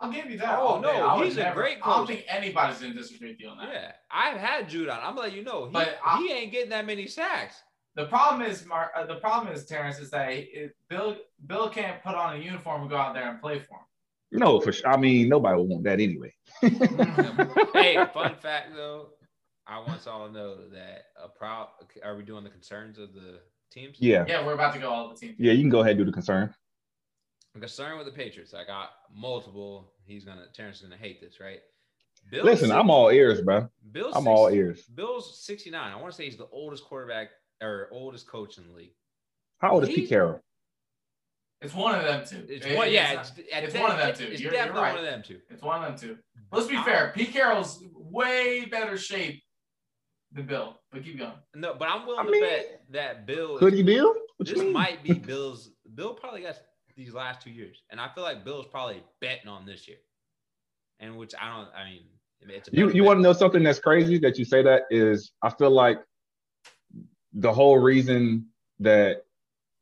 I'll give you that. Oh no, I he's a never, great coach. I don't think anybody's gonna disagree with you on that. Yeah, I've had Judon. I'm letting you know, he, but I, he ain't getting that many sacks. The problem is, Mark, uh, the problem is, Terrence, is that it, Bill Bill can't put on a uniform and go out there and play for him. No, for sure. I mean, nobody would want that anyway. Hey, fun fact though, I want y'all to know that a proud. Are we doing the concerns of the teams? Yeah. Yeah, we're about to go all the teams. Yeah, you can go ahead and do the concern. I'm concerned with the Patriots. I got multiple. He's gonna Terrence is gonna hate this, right? Bills, listen, I'm all ears, bro. Bills, I'm sixty, all ears. Bill's sixty-nine. I want to say he's the oldest quarterback or oldest coach in the league. How old is Pete Carroll? It's one of them two. It's one, yeah. It's, it's, it's one of them two. It's you're, definitely you're right. one of them two. It's one of them two. Let's be fair. Pete Carroll's way better shape than Bill. But keep going. No, but I'm willing I mean, to bet that Bill. Could he Bill? What this might be Bill's. Bill probably got these last two years, and I feel like Bill's probably betting on this year. And which I don't. I mean, it's a you. You want to know something that's crazy that you say that is? I feel like the whole reason that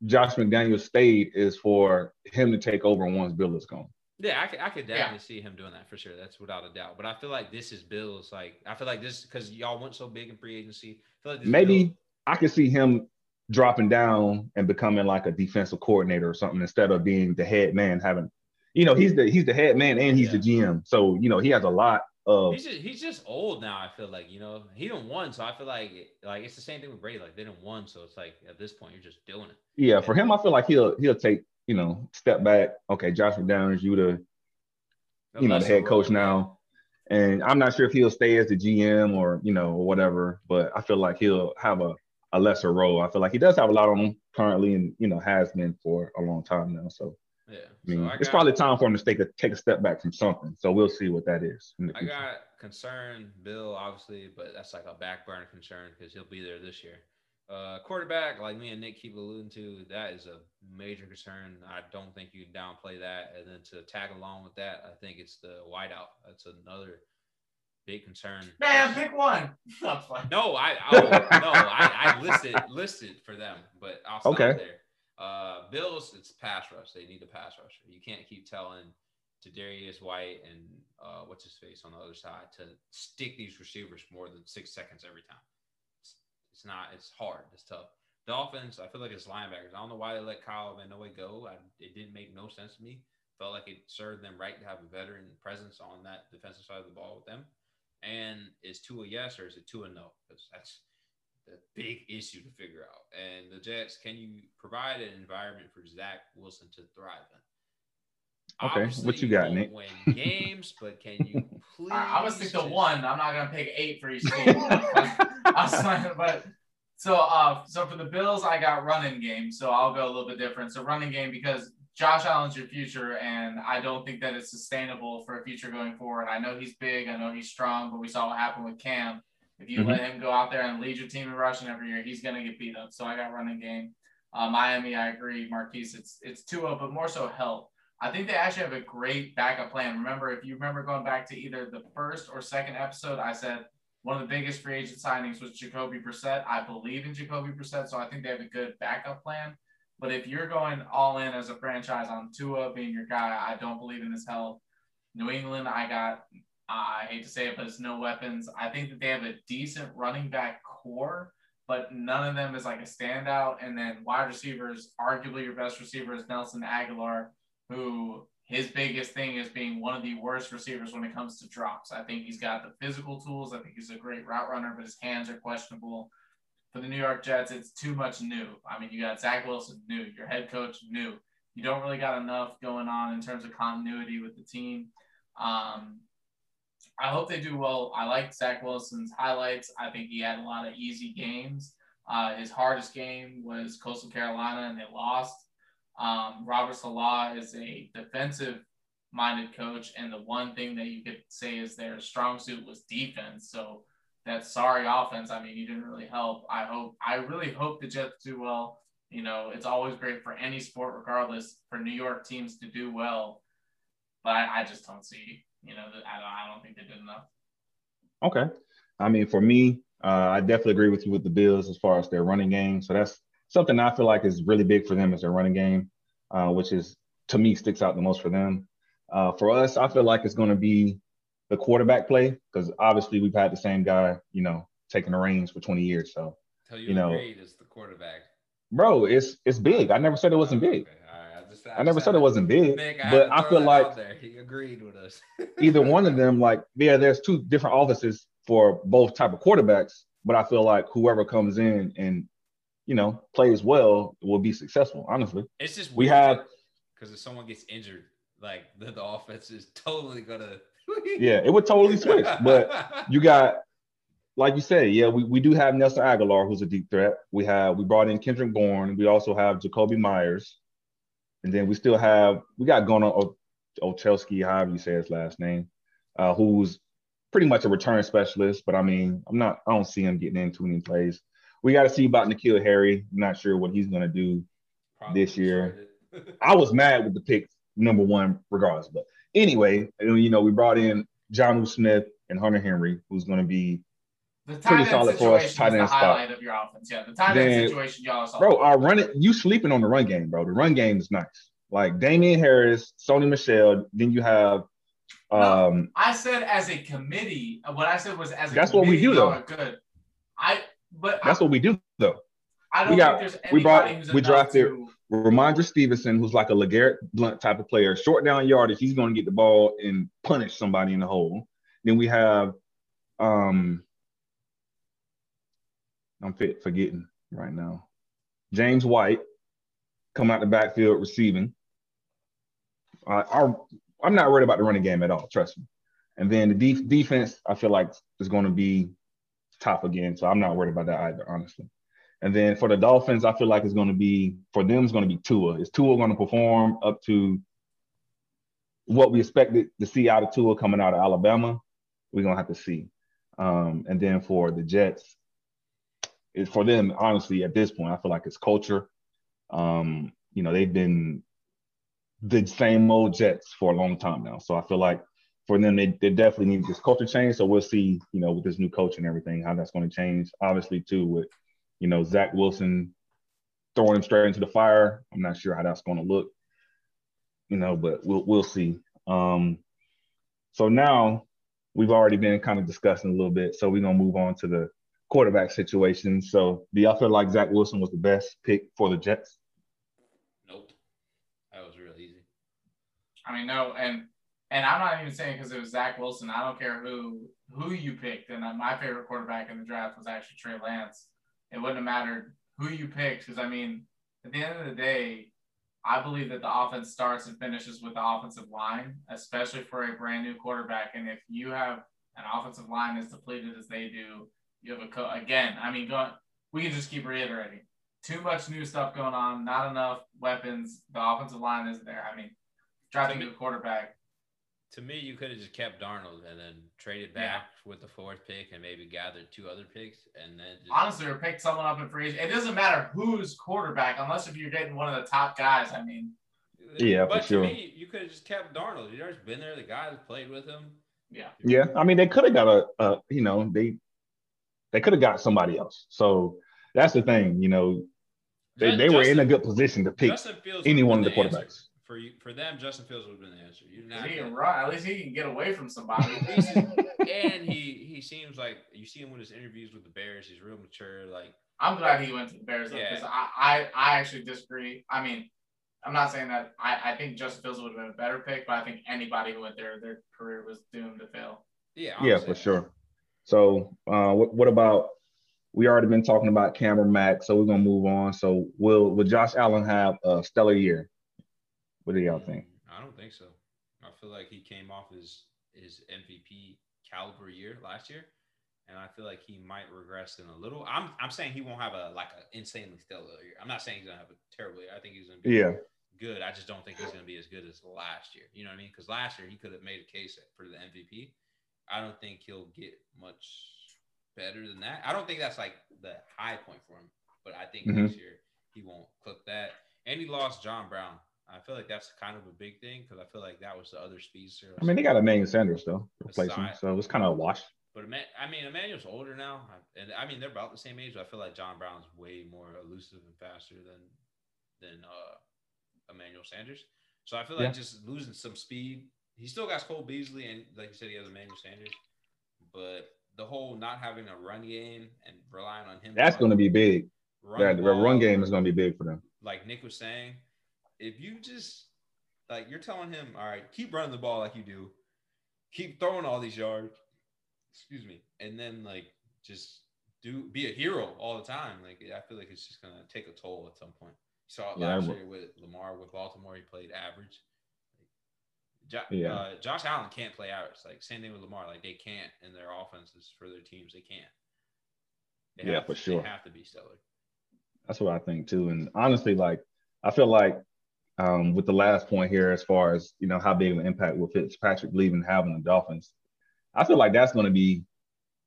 Josh McDaniels stayed is for him to take over once Bill is gone. Yeah, I could, I could definitely yeah. see him doing that for sure. That's without a doubt. But I feel like this is Bill's. Like I feel like this because y'all went so big in free agency. I feel like this maybe Bill. I could see him dropping down and becoming like a defensive coordinator or something instead of being the head man. Having, you know, he's the he's the head man and he's yeah. the G M. So you know he has a lot of. He's just, he's just old now. I feel like you know he didn't won, so I feel like like it's the same thing with Brady. Like they didn't won, so it's like at this point you're just doing it. Yeah, for him, I feel like he'll he'll take. You know, step back. Okay, Josh McDaniels, you the, you know, the head coach now, and I'm not sure if he'll stay as the G M or you know whatever. But I feel like he'll have a, a lesser role. I feel like he does have a lot on him currently, and you know has been for a long time now. So yeah, I mean, so I got, it's probably time for him to take a take a step back from something. So we'll see what that is. I got concern Bill obviously, but that's like a back burner concern because he'll be there this year. Uh, quarterback, like me and Nick keep alluding to, that is a major concern. I don't think you downplay that. And then to tag along with that, I think it's the wideout. That's another big concern. Man, pick one. No, I, I will, no, I, I listed listed for them, but I'll stop okay. there. Uh, Bills, it's pass rush. They need a pass rusher. You can't keep telling to Darius White and uh, what's his face on the other side to stick these receivers more than six seconds every time. It's not. It's hard. It's tough. Dolphins, I feel like it's linebackers. I don't know why they let Kyle Van Noy go. I, it didn't make no sense to me. Felt like it served them right to have a veteran presence on that defensive side of the ball with them. And is two a yes or is it two a no? Because that's the big issue to figure out. And the Jets, can you provide an environment for Zach Wilson to thrive in? Okay, obviously, what you got, Nick? Win games, but can you please? I, I'm gonna stick to one. I'm not gonna pick eight for each team. But so, uh, so for the Bills, I got running game. So I'll go a little bit different. So running game because Josh Allen's your future, and I don't think that it's sustainable for a future going forward. I know he's big. I know he's strong, but we saw what happened with Cam. If you mm-hmm. let him go out there and lead your team in rushing every year, he's gonna get beat up. So I got running game. Uh, Miami, I agree, Marquise. It's it's two oh, but more so health. I think they actually have a great backup plan. Remember, if you remember going back to either the first or second episode, I said one of the biggest free agent signings was Jacoby Brissett. I believe in Jacoby Brissett, so I think they have a good backup plan. But if you're going all in as a franchise on Tua being your guy, I don't believe in his health. New England, I got, I hate to say it, but it's no weapons. I think that they have a decent running back core, but none of them is like a standout. And then wide receivers, arguably your best receiver is Nelson Aguilar, who his biggest thing is being one of the worst receivers when it comes to drops. I think he's got the physical tools. I think he's a great route runner, but his hands are questionable. For the New York Jets, it's too much new. I mean, you got Zach Wilson new, your head coach new. You don't really got enough going on in terms of continuity with the team. Um, I hope they do well. I like Zach Wilson's highlights. I think he had a lot of easy games. Uh, his hardest game was Coastal Carolina, and they lost. Um, Robert Salah is a defensive-minded coach, and the one thing that you could say is their strong suit was defense. So that sorry offense, I mean, you didn't really help. I hope, I really hope the Jets do well. You know, it's always great for any sport, regardless, for New York teams to do well. But I, I just don't see, you know, the, I, don't, I don't think they did enough. Okay, I mean, for me, uh, I definitely agree with you with the Bills as far as their running game. So that's something I feel like is really big for them is their running game, uh, which is, to me, sticks out the most for them. Uh, for us, I feel like it's going to be the quarterback play because, obviously, we've had the same guy, you know, taking the reins for twenty years. So, Tell you, you know, it's the quarterback. Bro, it's it's big. I never said it wasn't big. Okay. Right. I, just, I, I never said it wasn't big, big. I but I feel like he agreed with us. Either one of them, like, yeah, there's two different offices for both type of quarterbacks, but I feel like whoever comes in and you know, plays well will be successful, honestly. It's just we have because if someone gets injured, like the, the offense is totally gonna yeah, it would totally switch. But you got, like you say, yeah, we, we do have Nelson Aguilar, who's a deep threat. We have we brought in Kendrick Bourne. We also have Jacoby Myers, and then we still have we got Gunnar Olszewski, however you say his last name, uh, who's pretty much a return specialist. But I mean, I'm not I don't see him getting into any plays. We got to see about N'Keal Harry. I'm not sure what he's going to do Probably this year. I was mad with the pick number one regardless. But anyway, you know, we brought in Jonnu Smith and Hunter Henry, who's going to be pretty solid for us. Tight end spot. Of your offense. Yeah, the tight end situation, y'all saw. Bro, I run it. You sleeping on the run game, bro. The run game is nice. Like Damian Harris, Sony Michel, then you have um, no, I said as a committee, what I said was as a that's committee. That's what we do, though. Good. I – But that's I, what we do, though. I don't we got, think there's anybody we brought, who's we drafted to... Ramondre Stevenson, who's like a LeGarrette Blount type of player. Short down yardage, he's going to get the ball and punish somebody in the hole. Then we have um, – I'm fit, forgetting right now. James White coming out the backfield receiving. I, I, I'm not worried about the running game at all, trust me. And then the de- defense, I feel like, is going to be – top again, so I'm not worried about that either, honestly. And then for the Dolphins, I feel like it's going to be for them. It's going to be Tua. Is Tua going to perform up to what we expected to see out of Tua coming out of Alabama? We're going to have to see. Um, and then for the Jets, it, for them, honestly, at this point, I feel like it's culture. Um, you know, they've been the same old Jets for a long time now, so I feel like. For them, they, they definitely need this culture change. So we'll see, you know, with this new coach and everything, how that's going to change. Obviously, too, with, you know, Zach Wilson throwing him straight into the fire. I'm not sure how that's going to look, you know, but we'll we'll see. Um, so now we've already been kind of discussing a little bit. So we're going to move on to the quarterback situation. So do y'all feel like Zach Wilson was the best pick for the Jets? Nope. That was real easy. I mean, no, and – And I'm not even saying because it was Zach Wilson. I don't care who who you picked. And my favorite quarterback in the draft was actually Trey Lance. It wouldn't have mattered who you picked because, I mean, at the end of the day, I believe that the offense starts and finishes with the offensive line, especially for a brand-new quarterback. And if you have an offensive line as depleted as they do, you have a co- – again, I mean, go, we can just keep reiterating. Too much new stuff going on, not enough weapons. The offensive line isn't there. I mean, drafting a quarterback – to me, you could have just kept Darnold and then traded back yeah. with the fourth pick and maybe gathered two other picks and then just... honestly, or picked someone up in free agency. It doesn't matter who's quarterback unless if you're getting one of the top guys. I mean, yeah, but for sure. To me, you could have just kept Darnold. He's already been there. The guy that played with him. Yeah, yeah. I mean, they could have got a, a you know, they they could have got somebody else. So that's the thing, you know, they Justin, they were in a good position to pick any one of the quarterbacks. Answer. For you, for them, Justin Fields would have been the answer. You're not he can run. At least he can get away from somebody. and he he seems like you see him with his interviews with the Bears. He's real mature. Like I'm glad he went to the Bears because yeah. I, I, I actually disagree. I mean, I'm not saying that I, I think Justin Fields would have been a better pick, but I think anybody who went there, their career was doomed to fail. Yeah, I'm yeah, for sure. So uh, what what about we already been talking about Cameron Mack, so we're gonna move on. So will will Josh Allen have a stellar year? What do y'all think? I don't think so. I feel like he came off his, his M V P caliber year last year, and I feel like he might regress in a little. I'm I'm saying he won't have a like an insanely stellar year. I'm not saying he's gonna have a terrible year. I think he's gonna be yeah. good. I just don't think he's gonna be as good as last year. You know what I mean? Because last year he could have made a case for the M V P. I don't think he'll get much better than that. I don't think that's like the high point for him. But I think mm-hmm. this year he won't clip that. And he lost John Brown. I feel like that's kind of a big thing because I feel like that was the other speedster. I mean, they got Emmanuel Sanders, though, replacing him, so it was kind of a wash. But, I mean, Emmanuel's older now. And, I mean, they're about the same age, but I feel like John Brown's way more elusive and faster than than uh, Emmanuel Sanders. So I feel like yeah. just losing some speed. He still got Cole Beasley, and like you said, he has Emmanuel Sanders. But the whole not having a run game and relying on him. That's going to be big. Run yeah, the ball, run game is going to be big for them. Like Nick was saying. If you just like you're telling him, all right, keep running the ball like you do, keep throwing all these yards, excuse me, and then like just do be a hero all the time. Like, I feel like it's just going to take a toll at some point. You saw it yeah, last year with Lamar with Baltimore. He played average. Jo- yeah. uh, Josh Allen can't play average. Like, same thing with Lamar. Like, they can't in their offenses for their teams. They can't. They yeah, for to, sure. They have to be stellar. That's what I think, too. And honestly, like, I feel like um, with the last point here, as far as, you know, how big of an impact will Fitzpatrick leaving having the Dolphins, I feel like that's going to be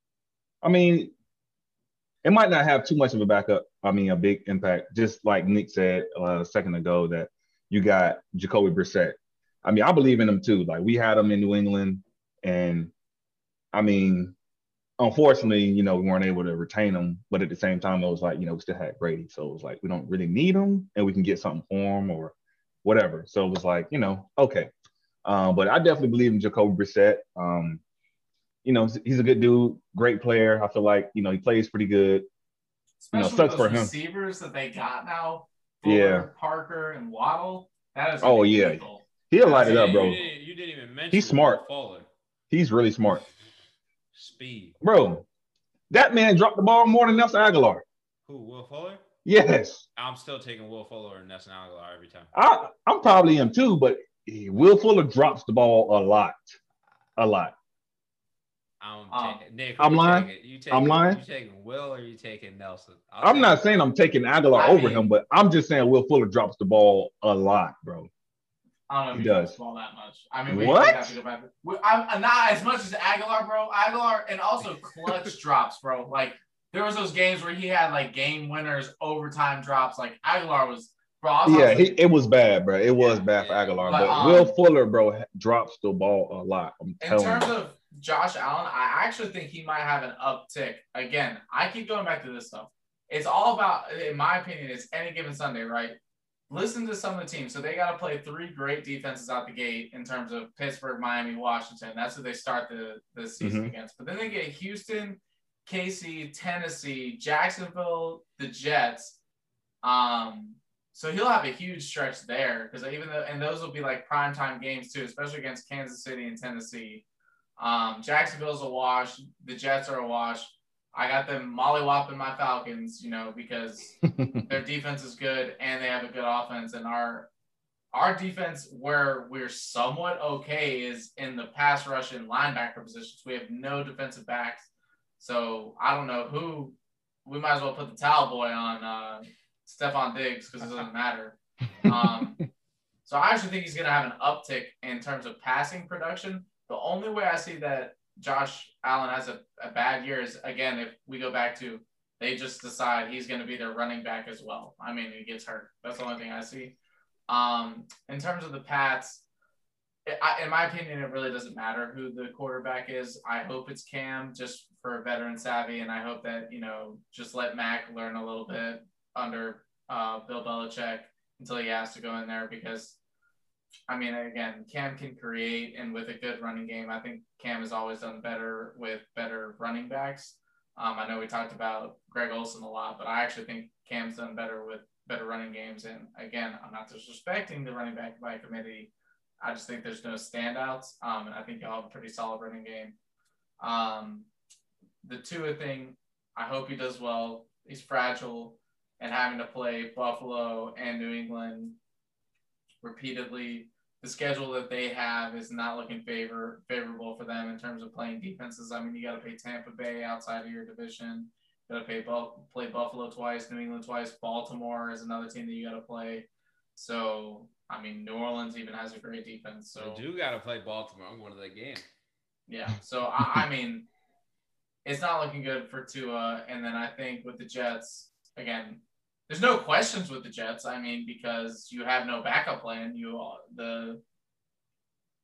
– I mean, it might not have too much of a backup – I mean, a big impact. Just like Nick said uh, a second ago that you got Jacoby Brissett. I mean, I believe in him, too. Like, we had him in New England, and, I mean, unfortunately, you know, we weren't able to retain him. But at the same time, it was like, you know, we still had Brady. So it was like, we don't really need him, and we can get something for him or whatever. So it was like, you know, okay. Uh, but I definitely believe in Jacoby Brissett. Um, you know, he's a good dude, great player. I feel like, you know, he plays pretty good. Especially you know, sucks those for him. Receivers that they got now, Fuller, yeah. Parker, and Waddle. That is oh, yeah. People. He'll light it up, bro. You didn't, you didn't even mention. He's smart. Fuller. He's really smart. Speed. Bro, that man dropped the ball more than Nelson Aguilar. Who, Will Fuller? Yes. I'm still taking Will Fuller and Nelson Aguilar every time. I, I'm probably him too, but Will Fuller drops the ball a lot. A lot. I'm um, taking Nick. I'm lying. Taking, you taking, I'm lying. You taking Will or you taking Nelson? I'll I'm take not him. saying I'm taking Aguilar I over mean, him, but I'm just saying Will Fuller drops the ball a lot, bro. I don't know if he, he does ball that much. I mean, we what? Have to go back. I'm not as much as Aguilar, bro. Aguilar and also clutch drops, bro. Like there was those games where he had like game winners, overtime drops. Like Aguilar was, bro. Was yeah, he, it was bad, bro. It yeah, was bad yeah. for Aguilar, but, but um, Will Fuller, bro, drops the ball a lot. I'm telling you. In terms of Josh Allen, I actually think he might have an uptick. Again, I keep going back to this stuff. It's all about, in my opinion, it's any given Sunday, right? Listen to some of the teams. So they got to play three great defenses out the gate in terms of Pittsburgh, Miami, Washington. That's who they start the, the season mm-hmm. against. But then they get Houston, K C, Tennessee, Jacksonville, the Jets. Um, so he'll have a huge stretch there because even though, and those will be like primetime games too, especially against Kansas City and Tennessee. Um, Jacksonville's a wash. The Jets are a wash. I got them mollywopping my Falcons, you know, because their defense is good and they have a good offense. And our our defense, where we're somewhat okay, is in the pass rush and linebacker positions. We have no defensive backs, so I don't know who. We might as well put the towel boy on uh, Stephon Diggs because it doesn't matter. Um, so I actually think he's going to have an uptick in terms of passing production. The only way I see that Josh Allen has a, a bad year is, again, if we go back to they just decide he's going to be their running back as well. I mean, he gets hurt. That's the only thing I see. Um, in terms of the Pats, it, I, in my opinion, it really doesn't matter who the quarterback is. I hope it's Cam just for a veteran savvy, and I hope that, you know, just let Mac learn a little bit under uh, Bill Belichick until he has to go in there because – I mean, again, Cam can create, and with a good running game, I think Cam has always done better with better running backs. Um, I know we talked about Greg Olsen a lot, but I actually think Cam's done better with better running games. And again, I'm not disrespecting the running back by committee. I just think there's no standouts, um, and I think y'all have a pretty solid running game. Um, the Tua thing, I hope he does well. He's fragile, and having to play Buffalo and New England repeatedly, the schedule that they have is not looking favor favorable for them in terms of playing defenses. I mean, you got to play Tampa Bay outside of your division. You got to play, play Buffalo twice, New England twice. Baltimore is another team that you got to play. So, I mean, New Orleans even has a great defense. So you do got to play Baltimore. I'm going to that game. Yeah. So, I, I mean, it's not looking good for Tua. And then I think with the Jets, again, there's no questions with the Jets. I mean, because you have no backup plan. You all, the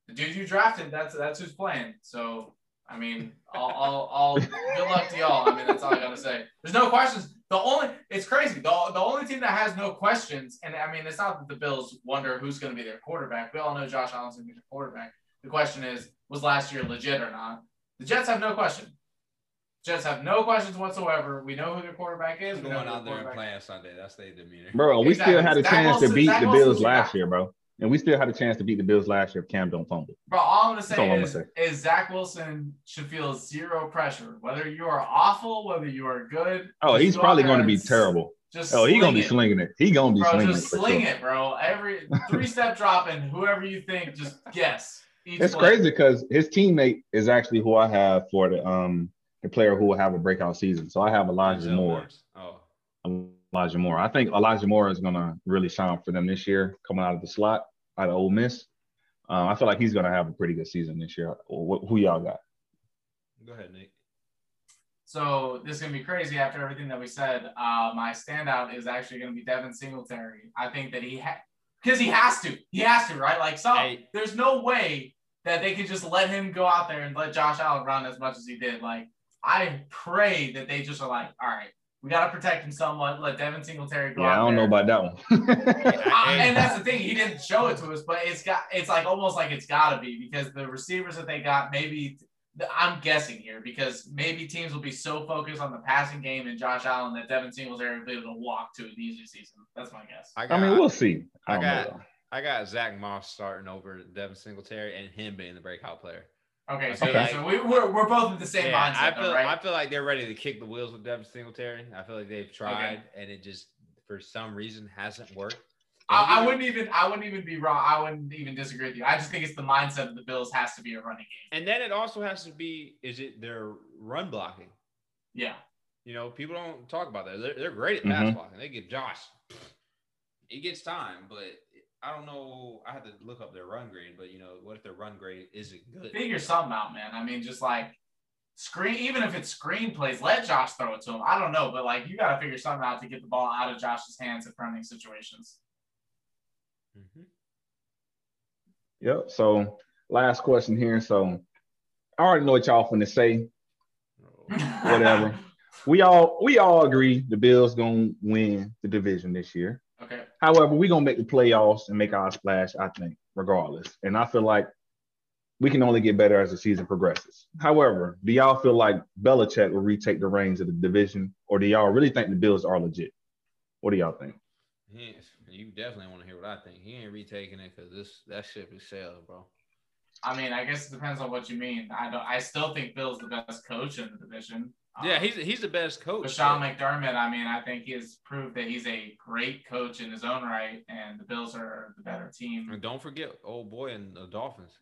the dude you drafted, that's that's who's playing. So I mean, all all all good luck to y'all. I mean, that's all I gotta say. There's no questions. The only it's crazy. The the only team that has no questions, and I mean, it's not that the Bills wonder who's gonna be their quarterback. We all know Josh Allen's gonna be their quarterback. The question is, was last year legit or not? The Jets have no question. Jets have no questions whatsoever. We know who their quarterback is. We're going out there and playing Sunday. That's their demeanor. Bro, we exactly. still had a Zach chance Wilson, to beat Zach the Bills last year, bro. And we still had a chance to beat the Bills last year if Cam don't fumble. Bro, all I'm going to say is, is Zach Wilson should feel zero pressure. Whether you are awful, whether you are good. Oh, he's probably going to be terrible. Just oh, he's going to be slinging it. He's going to be bro, slinging it. Just sling sure. it, bro. Every three-step drop and whoever you think, just guess. It's play. Crazy because his teammate is actually who I have for the um the player who will have a breakout season. So I have Elijah Moore. Oh. Um, Elijah Moore. I think Elijah Moore is going to really shine for them this year, coming out of the slot, out of Ole Miss. Um, I feel like he's going to have a pretty good season this year. Wh- who y'all got? Go ahead, Nate. So this is going to be crazy after everything that we said. Uh, my standout is actually going to be Devin Singletary. I think that he ha- – because he has to. He has to, right? Like, so hey. There's no way that they could just let him go out there and let Josh Allen run as much as he did. Like, I pray that they just are like, all right, we got to protect him somewhat. Let Devin Singletary go. Yeah, I don't there. know about that one. I, and that's the thing. He didn't show it to us, but it's got, it's like almost like it's got to be because the receivers that they got, maybe I'm guessing here because maybe teams will be so focused on the passing game and Josh Allen that Devin Singletary will be able to walk to an easy season. That's my guess. I, got, I mean, we'll see. I, I got know. I got Zach Moss starting over Devin Singletary and him being the breakout player. Okay, so, okay. so we, we're we're both in the same yeah, mindset, I feel, though, right? I feel like they're ready to kick the wheels with Devin Singletary. I feel like they've tried, okay. and it just for some reason hasn't worked. I, I wouldn't even I wouldn't even be wrong. I wouldn't even disagree with you. I just think it's the mindset of the Bills has to be a running game, and then it also has to be is it their run blocking? Yeah, you know people don't talk about that. They're, they're great at pass mm-hmm. blocking. They give Josh, he gets time, but. I don't know. I had to look up their run grade, but, you know, what if their run grade isn't good? Figure something out, man. I mean, just, like, screen – even if it's screen plays, let Josh throw it to him. I don't know, but, like, you got to figure something out to get the ball out of Josh's hands in running situations. Mm-hmm. Yep. So, last question here. So, I already know what y'all finna say. Whatever. we all we all agree the Bills going to win the division this year. Okay. However, we're going to make the playoffs and make our splash, I think, regardless. And I feel like we can only get better as the season progresses. However, do y'all feel like Belichick will retake the reins of the division, or do y'all really think the Bills are legit? What do y'all think? Yeah, you definitely want to hear what I think. He ain't retaking it because this that ship is sailed, bro. I mean, I guess it depends on what you mean. I don't. I still think Bill's the best coach in the division. Yeah, he's he's the best coach. Sean McDermott, I mean, I think he has proved that he's a great coach in his own right, and the Bills are the better team. And don't forget old boy and the Dolphins.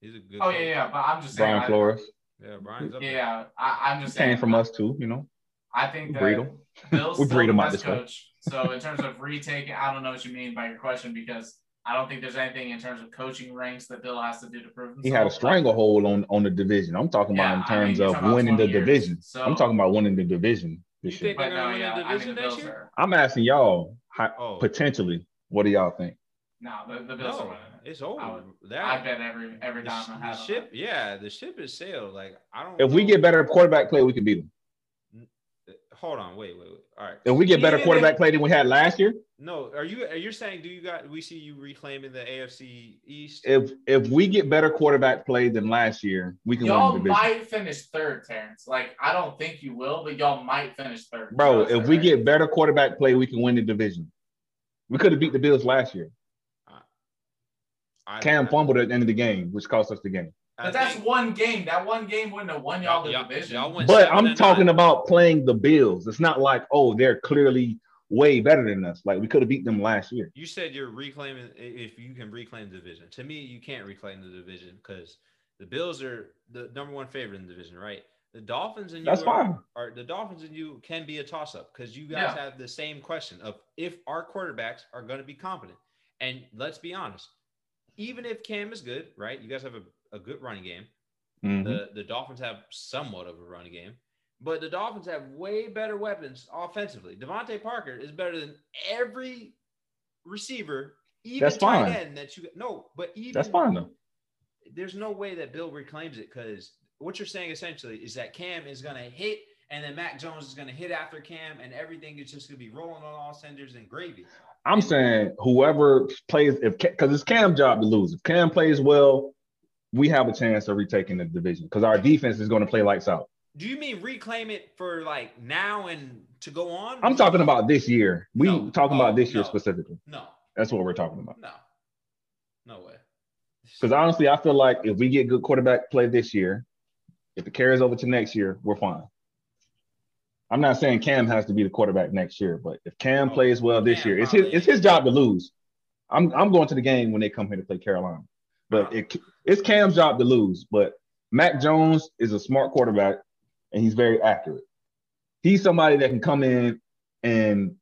He's a good. Oh coach. yeah, yeah, but I'm just saying. Brian I, Flores. Yeah, Brian's up. Yeah, there. I, I'm just he saying. Came from us too, you know. I think that Bill's still the best coach. So in terms of retaking, I don't know what you mean by your question because I don't think there's anything in terms of coaching ranks that Bill has to do to prove himself. He had a stranglehold on, on the division. I'm talking yeah, about in terms I mean, of about winning the years, division. So. I'm talking about winning the division this year. But no, yeah, I mean, the Bills are. I'm asking y'all, how, oh. potentially, what do y'all think? No, the, the Bills no, are winning. It's over. I, would, that, I bet every every the, time I the ship, yeah, the ship is sailed. Like I don't. If know. we get better quarterback play, we can beat them. Hold on, wait, wait, wait. All right. If we get better yeah, quarterback play than we had last year? No, are you are you saying do you got we see you reclaiming the A F C East? If if we get better quarterback play than last year, we can y'all win the division. Y'all might finish third, Terrence. Like I don't think you will, but y'all might finish third. Bro, if right? we get better quarterback play, we can win the division. We could have beat the Bills last year. I, I, Cam I, fumbled at the end of the game, which cost us the game. But I that's think, one game. That one game wouldn't have won y'all the y'all, division. Y'all but I'm talking nine. about playing the Bills. It's not like, oh, they're clearly way better than us. Like, we could have beat them last year. You said you're reclaiming – if you can reclaim the division. To me, you can't reclaim the division because the Bills are the number one favorite in the division, right? The Dolphins and you that's are, fine. Are, the Dolphins and you can be a toss-up because you guys yeah. have the same question of if our quarterbacks are going to be competent. And let's be honest, even if Cam is good, right, you guys have a – a good running game. Mm-hmm. The the Dolphins have somewhat of a running game, but the Dolphins have way better weapons offensively. Devontae Parker is better than every receiver, even That's tight fine. end that you no, but even That's fine though. There's no way that Bill reclaims it because what you're saying essentially is that Cam is gonna hit and then Mac Jones is gonna hit after Cam and everything is just gonna be rolling on all cylinders and gravy. I'm and, saying whoever plays if because it's Cam's job to lose. If Cam plays well, we have a chance of retaking the division because our defense is going to play lights out. Do you mean reclaim it for like now and to go on? I'm talking about this year. We no. talking oh, about this year no. specifically. No. That's what we're talking about. No. No way. Because honestly, I feel like if we get good quarterback play this year, if it carries over to next year, we're fine. I'm not saying Cam has to be the quarterback next year, but if Cam oh, plays well this Cam year, it's his it's his job to lose. I'm I'm going to the game when they come here to play Carolina. But it it's Cam's job to lose. But Mac Jones is a smart quarterback, and he's very accurate. He's somebody that can come in and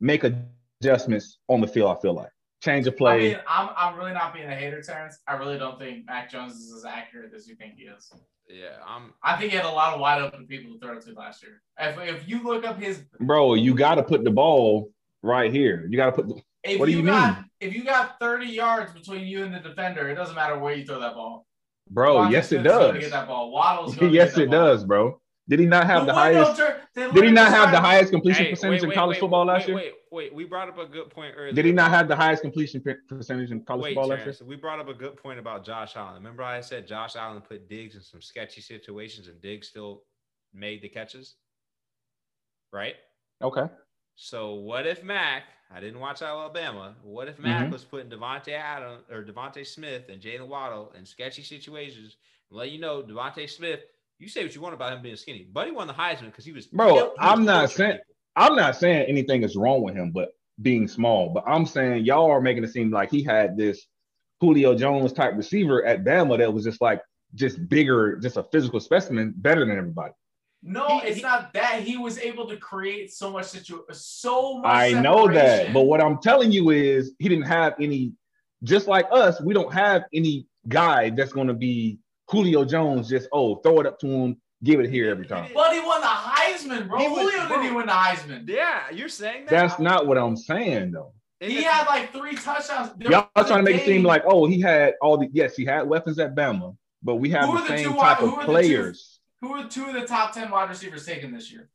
make adjustments on the field, I feel like. Change of play. I mean, I'm, I'm really not being a hater, Terrence. I really don't think Mac Jones is as accurate as you think he is. Yeah, I'm. I think he had a lot of wide open people to throw to last year. If if you look up his bro, you got to put the ball right here. You got to put. The, if what do you, you got, mean? If you got thirty yards between you and the defender, it doesn't matter where you throw that ball. Bro, Waddle's yes it does. Get that ball. Waddle's going yes, to get that it ball. does, bro. Did he not have the, the highest? Turn, did he not have the highest completion hey, percentage wait, wait, in college wait, football last wait, year? Wait, wait, we brought up a good point earlier. Did he not have the highest completion percentage in college wait, football Terrence, last year? We brought up a good point about Josh Allen. Remember, I said Josh Allen put Diggs in some sketchy situations, and Diggs still made the catches, right? Okay. So what if Mac? I didn't watch Alabama. What if Mac mm-hmm. was putting Devontae Adams or Devontae Smith and Jaylen Waddle in sketchy situations? And let you know, Devontae Smith. You say what you want about him being skinny, but he won the Heisman because he was. Bro, he I'm not saying people. I'm not saying anything is wrong with him, but being small. But I'm saying y'all are making it seem like he had this Julio Jones type receiver at Bama that was just like just bigger, just a physical specimen, better than everybody. No, he, it's he, not that he was able to create so much situ- so much. I separation. know that, but what I'm telling you is he didn't have any. Just like us, we don't have any guy that's going to be. Julio Jones just, oh, throw it up to him, give it here every time. But he won the Heisman, bro. He was, Julio bro. didn't win the Heisman. Yeah, you're saying that? That's not what I'm saying, though. He had, like, three touchdowns. There y'all trying to make game. it seem like, oh, he had all the – yes, he had weapons at Bama, but we have the, the same two, type of players. Two, who are two of the top ten wide receivers taken this year?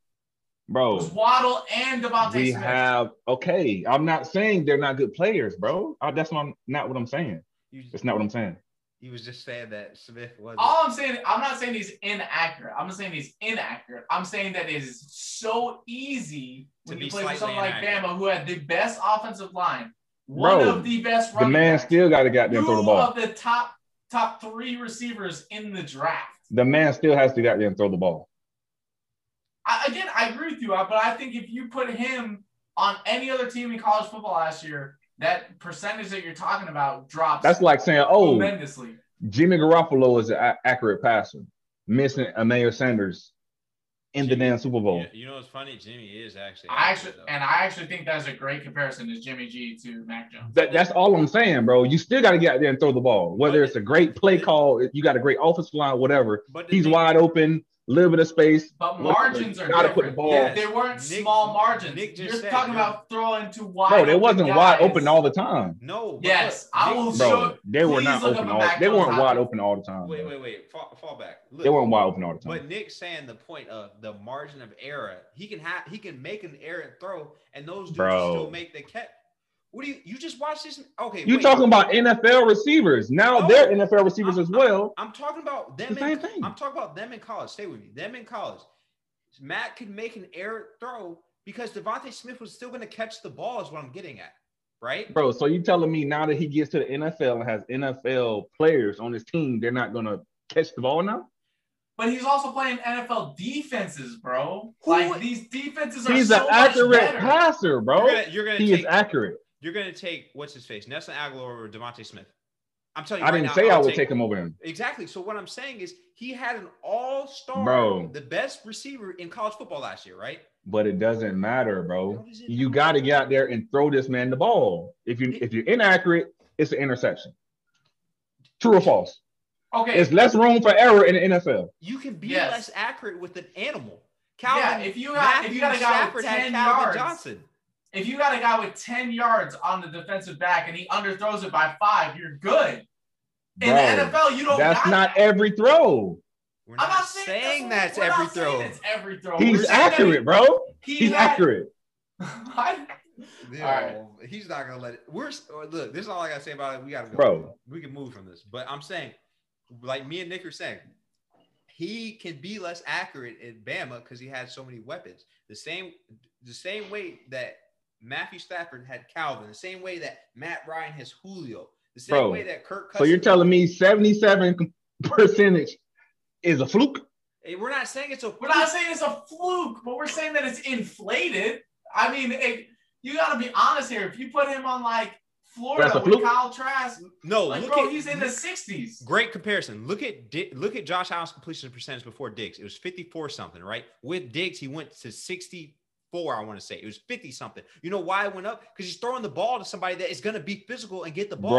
Bro. It was Waddle and Devontae we Smith. We have – okay, I'm not saying they're not good players, bro. I, that's what I'm, not what I'm saying. That's not what I'm saying. He was just saying that Smith was. All I'm saying, I'm not saying he's inaccurate. I'm not saying he's inaccurate. I'm saying that it is so easy to when you play with someone inaccurate. like Bama, who had the best offensive line, one Bro, of the best running The man backs, still got to goddamn throw the ball. Two of the top top three receivers in the draft. The man still has to goddamn throw the ball. I, again, I agree with you, but I think if you put him on any other team in college football last year, that percentage that you're talking about drops. That's like saying, oh, tremendously. Jimmy Garoppolo is an a- accurate passer, missing Emmanuel Sanders in Jimmy, the damn Super Bowl. You know what's funny? Jimmy is actually. I actually, though. and I actually think that's a great comparison is Jimmy G to Mac Jones. That, that's all I'm saying, bro. You still got to get out there and throw the ball. Whether but it's a great play it, call, you got a great offensive line, whatever. But he's thing, wide open. Little bit of space, but margins are gotta put the ball. Yeah, they weren't Nick, small margins. Nick just You're said, talking bro. about throwing to wide. No, they wasn't guys. wide open all the time. No. Yes, look, I will bro, show. They were not open all. They weren't wide open all the time. Wait, wait, wait. Fall, fall back. Look, they weren't wide open all the time. But Nick's saying the point of the margin of error. He can have. He can make an errant throw, and those dudes bro. still make the catch. What do you, you just watch this? Okay. You're wait. talking about N F L receivers. Now no, they're N F L receivers I'm, as well. I'm, I'm talking about them. The in, I'm talking about them in college. Stay with me. Them in college. Matt could make an errant throw because Devontae Smith was still going to catch the ball is what I'm getting at. Right? Bro, so you telling me now that he gets to the N F L and has N F L players on his team, they're not going to catch the ball now? But he's also playing N F L defenses, bro. Who, like these defenses are he's so He's an accurate much passer, bro. You're gonna, you're gonna he take, is accurate. You're going to take, what's his face, Nelson Aguilar over Devontae Smith. I'm telling you I right didn't now, say I'll I would take, take him over him. Exactly. So what I'm saying is he had an all-star, bro. the best receiver in college football last year, right? But it doesn't matter, bro. Doesn't you got to get out there and throw this man the ball. If, you, it, if you're inaccurate, it's an interception. True or false? Okay. It's less room for error in the N F L. You can be yes. less accurate with an animal. Calvin, yeah, if you got, if you got a guy Stafford with ten Calvin yards. Johnson. If you got a guy with ten yards on the defensive back and he underthrows it by five, you're good. In Bro, the N F L, you don't. That's not that. every throw. We're I'm not saying, saying that's, that's every throw. It's every throw. He's accurate, he, bro. He he's had, accurate. I, Yo, all right. He's not gonna let it. We're look. This is all I gotta say about it. We gotta go. Bro, we can move from this. But I'm saying, like me and Nick are saying, he can be less accurate in Bama because he had so many weapons. The same, the same way that Matthew Stafford had Calvin, the same way that Matt Ryan has Julio, The same Bro, way that Kirk Cousins. So you're telling me seventy-seven percentage is a fluke? We're not saying it's a fluke. We're not saying it's a fluke, but we're saying that it's inflated. I mean, if, you got to be honest here. If you put him on, like, Florida with Kyle Trask, no, like, look bro, at, he's in the sixties. Great comparison. Look at Di- look at Josh Allen's completion percentage before Diggs. It was fifty-four something, right? With Diggs, he went to sixty-four. I want to say it was fifty something. You know why it went up? Because he's throwing the ball to somebody that is going to be physical and get the ball.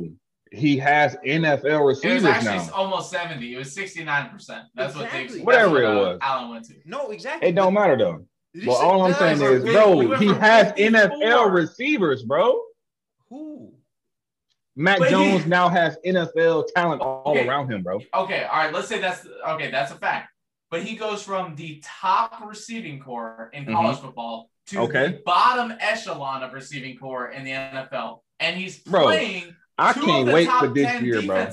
Bro, he has N F L receivers now. It was actually now. Almost seventy. It was sixty-nine percent. That's exactly. what Diggs. Whatever it was, Allen went to. No, exactly. It don't matter though. Well, all I'm saying is, bro, he has N F L receivers, bro. Who? Matt but Jones he, now has N F L talent all okay. around him, bro. Okay, all right. Let's say that's okay. That's a fact. But he goes from the top receiving core in college mm-hmm. football to okay. the bottom echelon of receiving core in the N F L, and he's playing. Bro, I two can't of the wait top for this year, bro.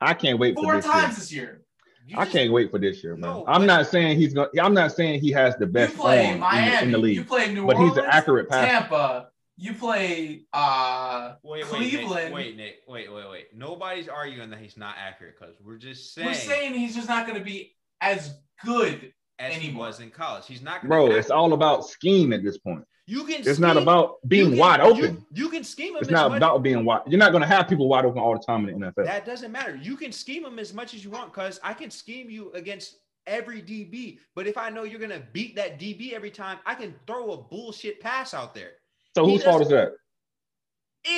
I can't wait for this year. Four times this year. You I just, can't wait for this year, man. No, I'm not saying he's going. I'm not saying he has the best you play form Miami, in, in the league. You play New but Orleans, he's an accurate passer. Tampa. You play uh, wait, Cleveland. Wait, Nick, wait, Nick. Wait, wait, wait. Nobody's arguing that he's not accurate because we're just saying. We're saying he's just not going to be as good as anymore. He was in college. He's not. Gonna Bro, be it's all about scheme at this point. You can. It's scheme, not about being can, wide open. You, you can scheme him. It's as not much. About being wide. You're not going to have people wide open all the time in the N F L. That doesn't matter. You can scheme him as much as you want, because I can scheme you against every D B. But if I know you're going to beat that D B every time, I can throw a bullshit pass out there. So he whose fault is that?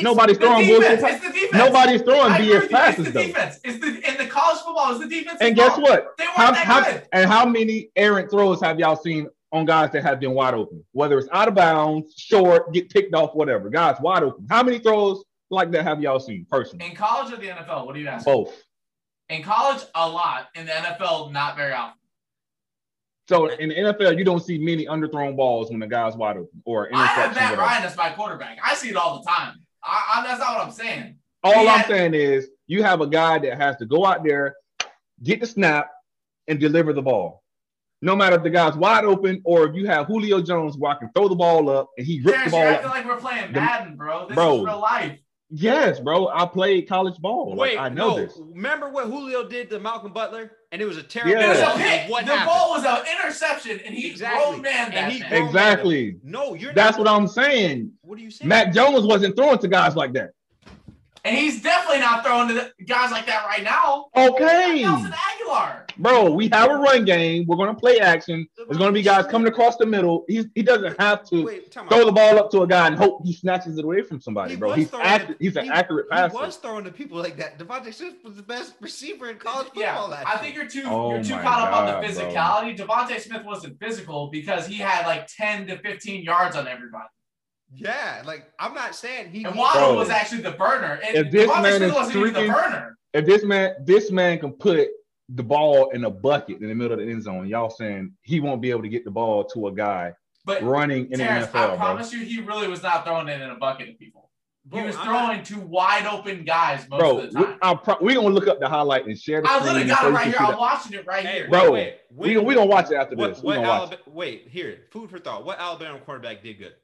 Nobody's throwing bullshit. It's the defense. Nobody's throwing B S passes though. It's the in the college football is the defense. And guess what? They weren't how, that how, good. And how many errant throws have y'all seen on guys that have been wide open? Whether it's out of bounds, short, get picked off, whatever. Guys wide open. How many throws like that have y'all seen personally? In college or the N F L? What do you ask? Both. In college, a lot. In the N F L, not very often. So in the N F L, you don't see many underthrown balls when the guy's wide open or interception. I have Matt Ryan as my quarterback. I see it all the time. I, I, that's not what I'm saying. All he I'm had, saying is you have a guy that has to go out there, get the snap, and deliver the ball. No matter if the guy's wide open or if you have Julio Jones where I can throw the ball up and he rips the ball. I feel like we're playing Madden, bro. This bro. is real life. Yes, bro. I played college ball. Wait, like, I know no. this. Remember what Julio did to Malcolm Butler? And it was a terrible yeah. ball. It was a the happened? ball was an interception, and he exactly. grown man that and man. Exactly. Man. No, you're That's not. what I'm saying. What are you saying? Matt Jones wasn't throwing to guys like that. And he's definitely not throwing to guys like that right now. Okay. Nelson Aguilar. Bro, we have a run game. We're going to play action. There's going to be guys coming across the middle. He's, he doesn't have to Wait, throw about. the ball up to a guy and hope he snatches it away from somebody, he bro. He's, act- he's an he, accurate passer. He was throwing to people like that. Devontae Smith was the best receiver in college football yeah, last year. I think you're too, oh you're too caught God, up on the physicality. Bro. Devontae Smith wasn't physical because he had like ten to fifteen yards on everybody. Yeah, like I'm not saying he. And Waddle was actually the burner. And if this man is wasn't even the burner. If this man, this man can put the ball in a bucket in the middle of the end zone, y'all saying he won't be able to get the ball to a guy but running in Terrence, the N F L. I bro. promise you, he really was not throwing it in a bucket of people. Bro, he was I'm throwing not... to wide open guys most bro, of the time. Bro, pro- we're gonna look up the highlight and share. The I literally got it right here. I'm watching it right hey, here, bro. Wait, wait, we we gonna watch it after what, this. What we Alab- watch it. Wait, here, food for thought. What Alabama quarterback did good?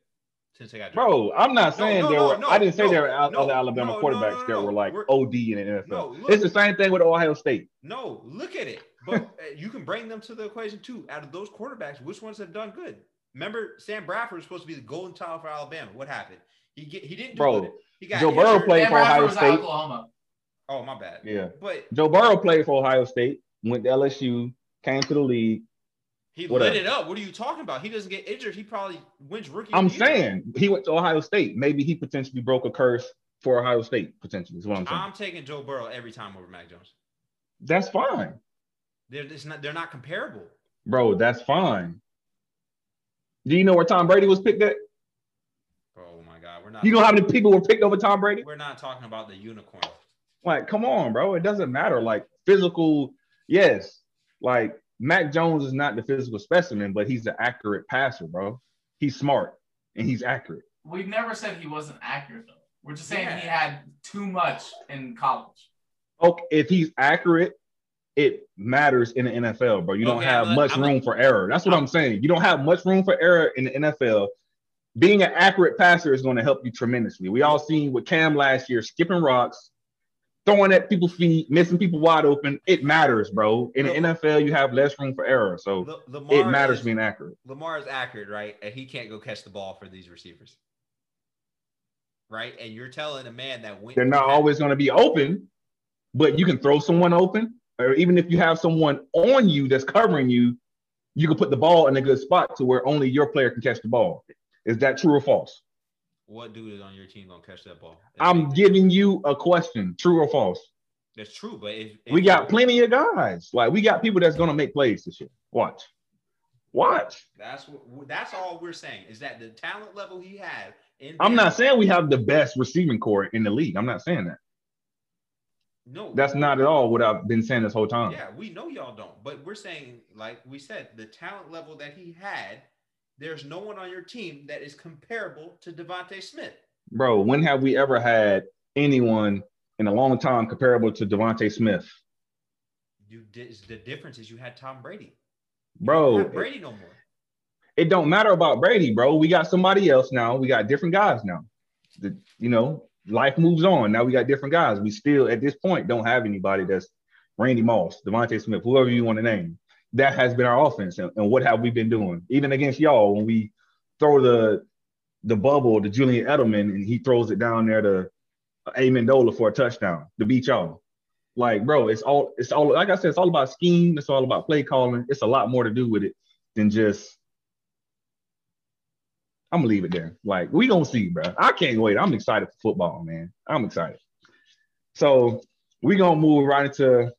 Since I got Bro, I'm not saying no, no, there no, were no, – I didn't say no, there were other no, Alabama no, quarterbacks no, no, no, that were like we're, O D in the N F L. No, look, it's the same thing with Ohio State. No, look at it. But you can bring them to the equation too. Out of those quarterbacks, which ones have done good? Remember, Sam Bradford was supposed to be the golden child for Alabama. What happened? He get, he didn't do Bro, good. He got Joe Burrow played Sam for Bradford Ohio State. Oklahoma. Oh, my bad. Yeah. But Joe Burrow played for Ohio State, went to L S U, came to the league. He what lit up? it up. What are you talking about? He doesn't get injured. He probably wins rookie. I'm year. saying he went to Ohio State. Maybe he potentially broke a curse for Ohio State, potentially, is what I'm saying. I'm taking Joe Burrow every time over Mac Jones. That's fine. They're, it's not, they're not comparable. Bro, that's fine. Do you know where Tom Brady was picked at? Oh, my God. We're not. You know how many people were picked over Tom Brady? We're not talking about the unicorn. Like, come on, bro. It doesn't matter. Like, physical, yes. Like, Mac Jones is not the physical specimen, but he's an accurate passer, bro. He's smart and he's accurate. We've never said he wasn't accurate, though. We're just saying yeah. he had too much in college. Okay, if he's accurate, it matters in the N F L, bro. You okay, don't have I'm much I'm room like, for error. That's what I'm, I'm saying. You don't have much room for error in the N F L being an accurate passer is going to help you tremendously. We all seen with Cam last year, skipping rocks, throwing at people's feet, missing people wide open. It matters, bro. In the N F L, you have less room for error, so Lamar it matters is, being accurate. Lamar is accurate, right? And he can't go catch the ball for these receivers, right? And you're telling a man that when they're not always going to be open, but you can throw someone open, or even if you have someone on you that's covering you, you can put the ball in a good spot to where only your player can catch the ball. Is that true or false? What dude is on your team going to catch that ball? That I'm giving you a question. True or false? That's true, but if, if we got plenty of guys. Like, we got people that's going to make plays this year. Watch. Watch. That's what, that's all we're saying is that the talent level he had. In I'm not saying we have the best receiving corps in the league. I'm not saying that. No. That's not at all what I've been saying this whole time. Yeah, we know y'all don't. But we're saying, like we said, the talent level that he had, there's no one on your team that is comparable to Devontae Smith. Bro, when have we ever had anyone in a long time comparable to Devontae Smith? You did, the difference is you had Tom Brady. Bro. You don't have Brady no more. It don't matter about Brady, bro. We got somebody else now. We got different guys now. The, you know, life moves on. Now we got different guys. We still, at this point, don't have anybody that's Randy Moss, Devontae Smith, whoever you want to name. That has been our offense, and what have we been doing? Even against y'all, when we throw the the bubble to Julian Edelman, and he throws it down there to Amendola for a touchdown to beat y'all. Like, bro, it's all it's all like I said, it's all about scheme. It's all about play calling. It's a lot more to do with it than just. I'm gonna leave it there. Like, we gonna see, bro. I can't wait. I'm excited for football, man. I'm excited. So we gonna move right into.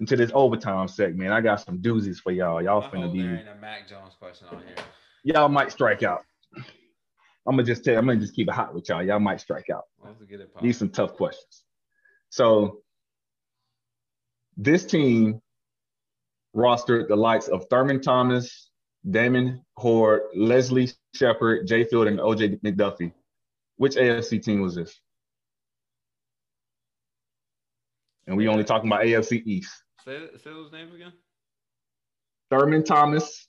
Into this overtime segment, I got some doozies for y'all. Y'all oh, finna be. There ain't a Mac Jones question on here. Y'all might strike out. I'm gonna just tell. I'm gonna just keep it hot with y'all. Y'all might strike out. These some tough questions. So, this team rostered the likes of Thurman Thomas, Damon Hoard, Leslie Shepard, Jay Field, and O J McDuffie. Which A F C team was this? And we only talking about A F C East. Say, say those names again. Thurman Thomas,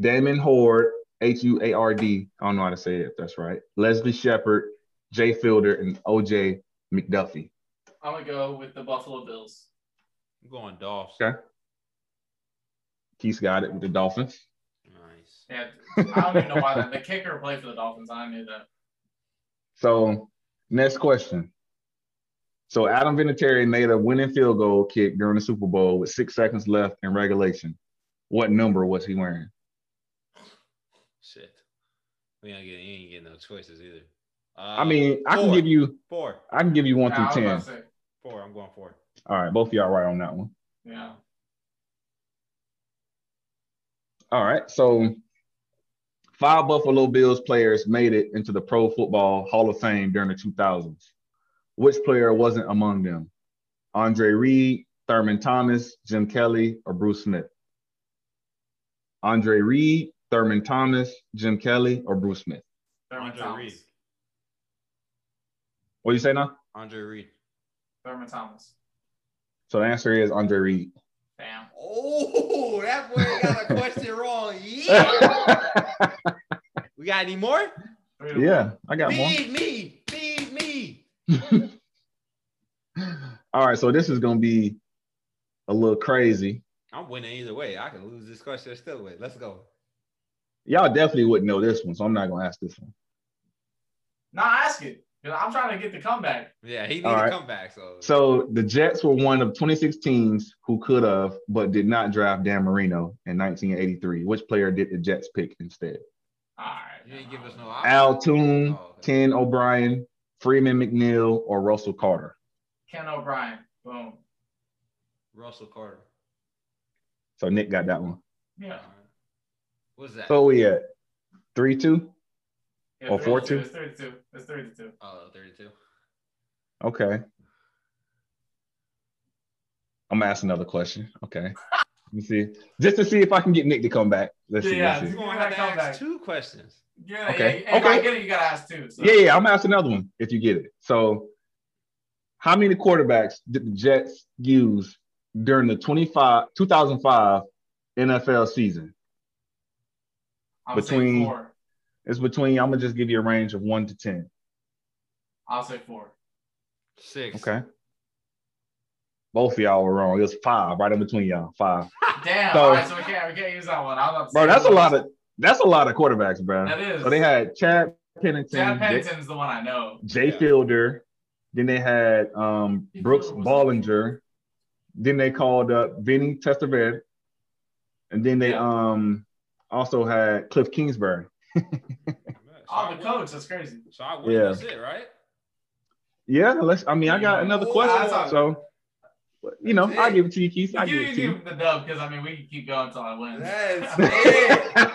Damon Hoard, H U A R D. I don't know how to say it. That's right. Leslie Shepard, Jay Fielder, and O J McDuffie. I'm going to go with the Buffalo Bills. I'm going Dolphs. Okay. Keith's got it with the Dolphins. Nice. Yeah, I don't even know why that. The kicker played for the Dolphins. I knew that. So, next question. So Adam Vinatieri made a winning field goal kick during the Super Bowl with six seconds left in regulation. What number was he wearing? Shit. We ain't getting, ain't getting no choices either. Uh, I mean, I four. can give you four. I can give you one yeah, through ten. Say, four. I'm going four. All right. Both of y'all right on that one. Yeah. All right. So five Buffalo Bills players made it into the Pro Football Hall of Fame during the two thousands. Which player wasn't among them? Andre Reed, Thurman Thomas, Jim Kelly, or Bruce Smith? Andre Reed, Thurman Thomas, Jim Kelly, or Bruce Smith? Thurman Andre Thomas. Reed. What do you say now? Andre Reed. Thurman Thomas. So the answer is Andre Reed. Damn. Oh, that boy got a question wrong. Yeah. We got any more? Yeah, I got more. Feed me, feed me. All right, so this is gonna be a little crazy. I'm winning either way. I can lose this question still with. Let's go. Y'all definitely wouldn't know this one, so I'm not gonna ask this one. No, ask it. I'm trying to get the comeback. Yeah, he needs right. a comeback. So, so the Jets were one of twenty-six teams who could have, but did not draft Dan Marino in nineteen eighty-three. Which player did the Jets pick instead? All right, you didn't give us no option. Al Toon, oh, okay. Ken O'Brien, Freeman McNeil, or Russell Carter? Ken O'Brien. Boom. Russell Carter. So Nick got that one. Yeah. What's that? So we at three two? Yeah, or four two? It's thirty-two. It's thirty-two. Oh, thirty-two. Okay. I'm asking another question. Okay. Let me see. Just to see if I can get Nick to come back. Let's yeah, see. Yeah, he's going to have to ask back. two questions. Yeah, okay. Yeah, if okay. I get it, you got to ask two. So. Yeah, yeah, I'm going to ask another one if you get it. So how many quarterbacks did the Jets use during the twenty-five, two thousand five N F L season? I'm Between, saying four. It's between, I'm going to just give you a range of one to ten. I'll say four. Six. Okay. Both of y'all were wrong. It was five, right in between y'all. Five. Damn. So, all right, so we can't, we can't use that one. I'm bro, that's a lot of that's a lot of quarterbacks, bro. That is. So they had Chad Pennington. Chad Pennington's J- the one I know. Jay yeah. Fielder. Then they had um, Brooks Ballinger. Then they called up Vinny Testaverde. And then they yeah. um also had Cliff Kingsbury. All the coach, that's crazy. So I win. Yeah. That's it, right? Yeah, let's. I mean, I got another question, oh, so you know, I'll give it to you, Keith. I give it to you. Give the dub because I mean, we can keep going until I win. That's it.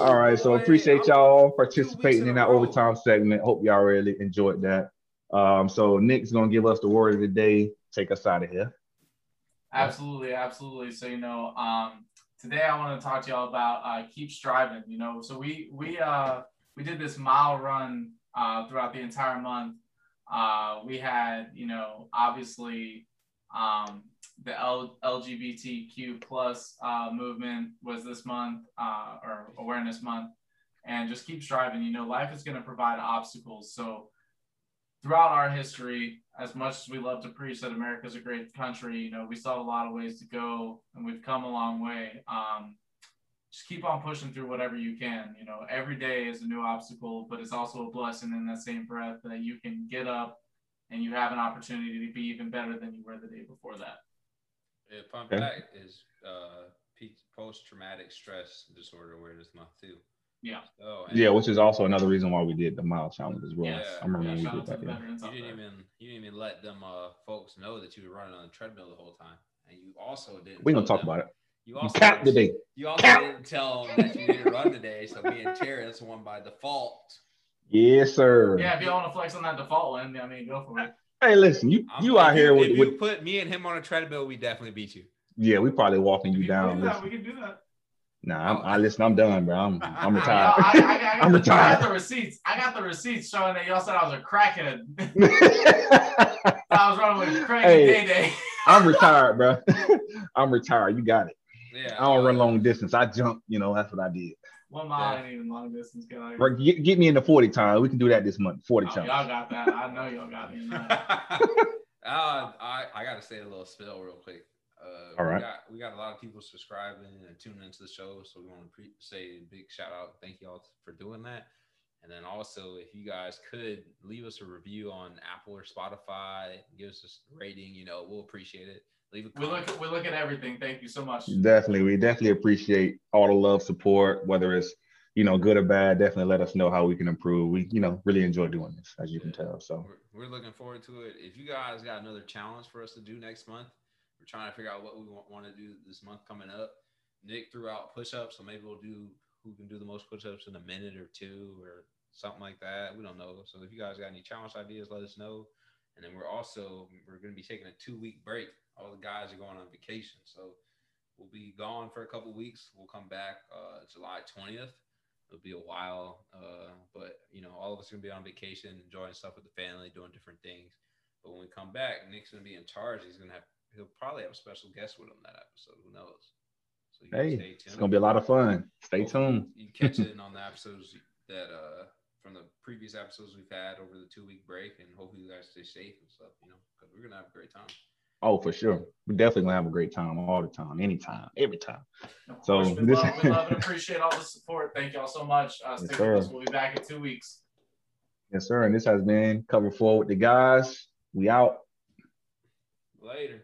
All right, so appreciate y'all participating in that overtime segment. Hope y'all really enjoyed that. Um, so Nick's gonna give us the word of the day. Take us out of here. Absolutely, absolutely. So you know, um, today I want to talk to y'all about uh, keep striving. You know, so we we uh we did this mile run. Uh, throughout the entire month, uh, we had, you know, obviously um, the L- L G B T Q plus uh, movement was this month uh, or awareness month, and just keep striving. You know, life is going to provide obstacles. So throughout our history, as much as we love to preach that America is a great country, you know, we still have a lot of ways to go and we've come a long way. Um, Just keep on pushing through whatever you can. You know, every day is a new obstacle, but it's also a blessing in that same breath that you can get up and you have an opportunity to be even better than you were the day before that. Yeah, fun fact is uh, post-traumatic stress disorder awareness month too. Yeah. So, yeah, which is also another reason why we did the mile challenge as well. Yeah, I remember yeah, we did that. Yeah. You didn't even you didn't even let them uh, folks know that you were running on the treadmill the whole time, and you also didn't. We're gonna talk them. about it. You also, Cap today. You also Cap. didn't tell them that you didn't run today, so me and Terrence won by default. Yes, sir. Yeah, if you want to flex on that default one, I mean, go for it. Hey, listen, you I'm, you out here with, with you put me and him on a treadmill, we definitely beat you. Yeah, we probably walking you, you down. Can do that, we can do that. Nah, I'm, I listen. I'm done, bro. I'm I'm retired. I, I, I, I I'm the, retired. I got the receipts. I got the receipts showing that y'all said I was a crackhead. I was running with crack hey, day day. I'm retired, bro. I'm retired. You got it. Yeah, I don't uh, run long distance. I jump, you know, that's what I did. One mile yeah. ain't even long distance. Get, get me in the forty time. We can do that this month. forty oh, time. Y'all got that. I know y'all got me. uh, I, I got to say a little spill real quick. Uh, All right. We got, we got a lot of people subscribing and tuning into the show. So we want to pre- say a big shout out. Thank y'all for doing that. And then also, if you guys could leave us a review on Apple or Spotify, give us a rating, you know, we'll appreciate it. We look, we look at everything. Thank you so much. Definitely. We definitely appreciate all the love, support, whether it's, you know, good or bad. Definitely let us know how we can improve. We, you know, really enjoy doing this, as you yeah. can tell. So we're, we're looking forward to it. If you guys got another challenge for us to do next month, we're trying to figure out what we want, want to do this month coming up. Nick threw out push-ups, so maybe we'll do who can do the most push-ups in a minute or two or something like that. We don't know. So if you guys got any challenge ideas, let us know. And then we're also, we're going to be taking a two-week break. All the guys are going on vacation. So we'll be gone for a couple weeks. We'll come back uh, July twentieth. It'll be a while. Uh, but, you know, all of us are going to be on vacation, enjoying stuff with the family, doing different things. But when we come back, Nick's going to be in charge. He's going to have, he'll probably have a special guest with him that episode. Who knows? So you hey, stay tuned. It's going to be a lot of fun. Stay well, tuned. You catch it on the episodes that, uh, from the previous episodes we've had over the two-week break. And hopefully you guys stay safe and stuff, you know, because we're going to have a great time. Oh, for sure. We're definitely going to have a great time all the time, anytime, every time. Of so we, this... love, we love and appreciate all the support. Thank y'all so much. Uh, yes, stay with us. We'll be back in two weeks. Yes, sir. And this has been Cover Four with the guys. We out. Later.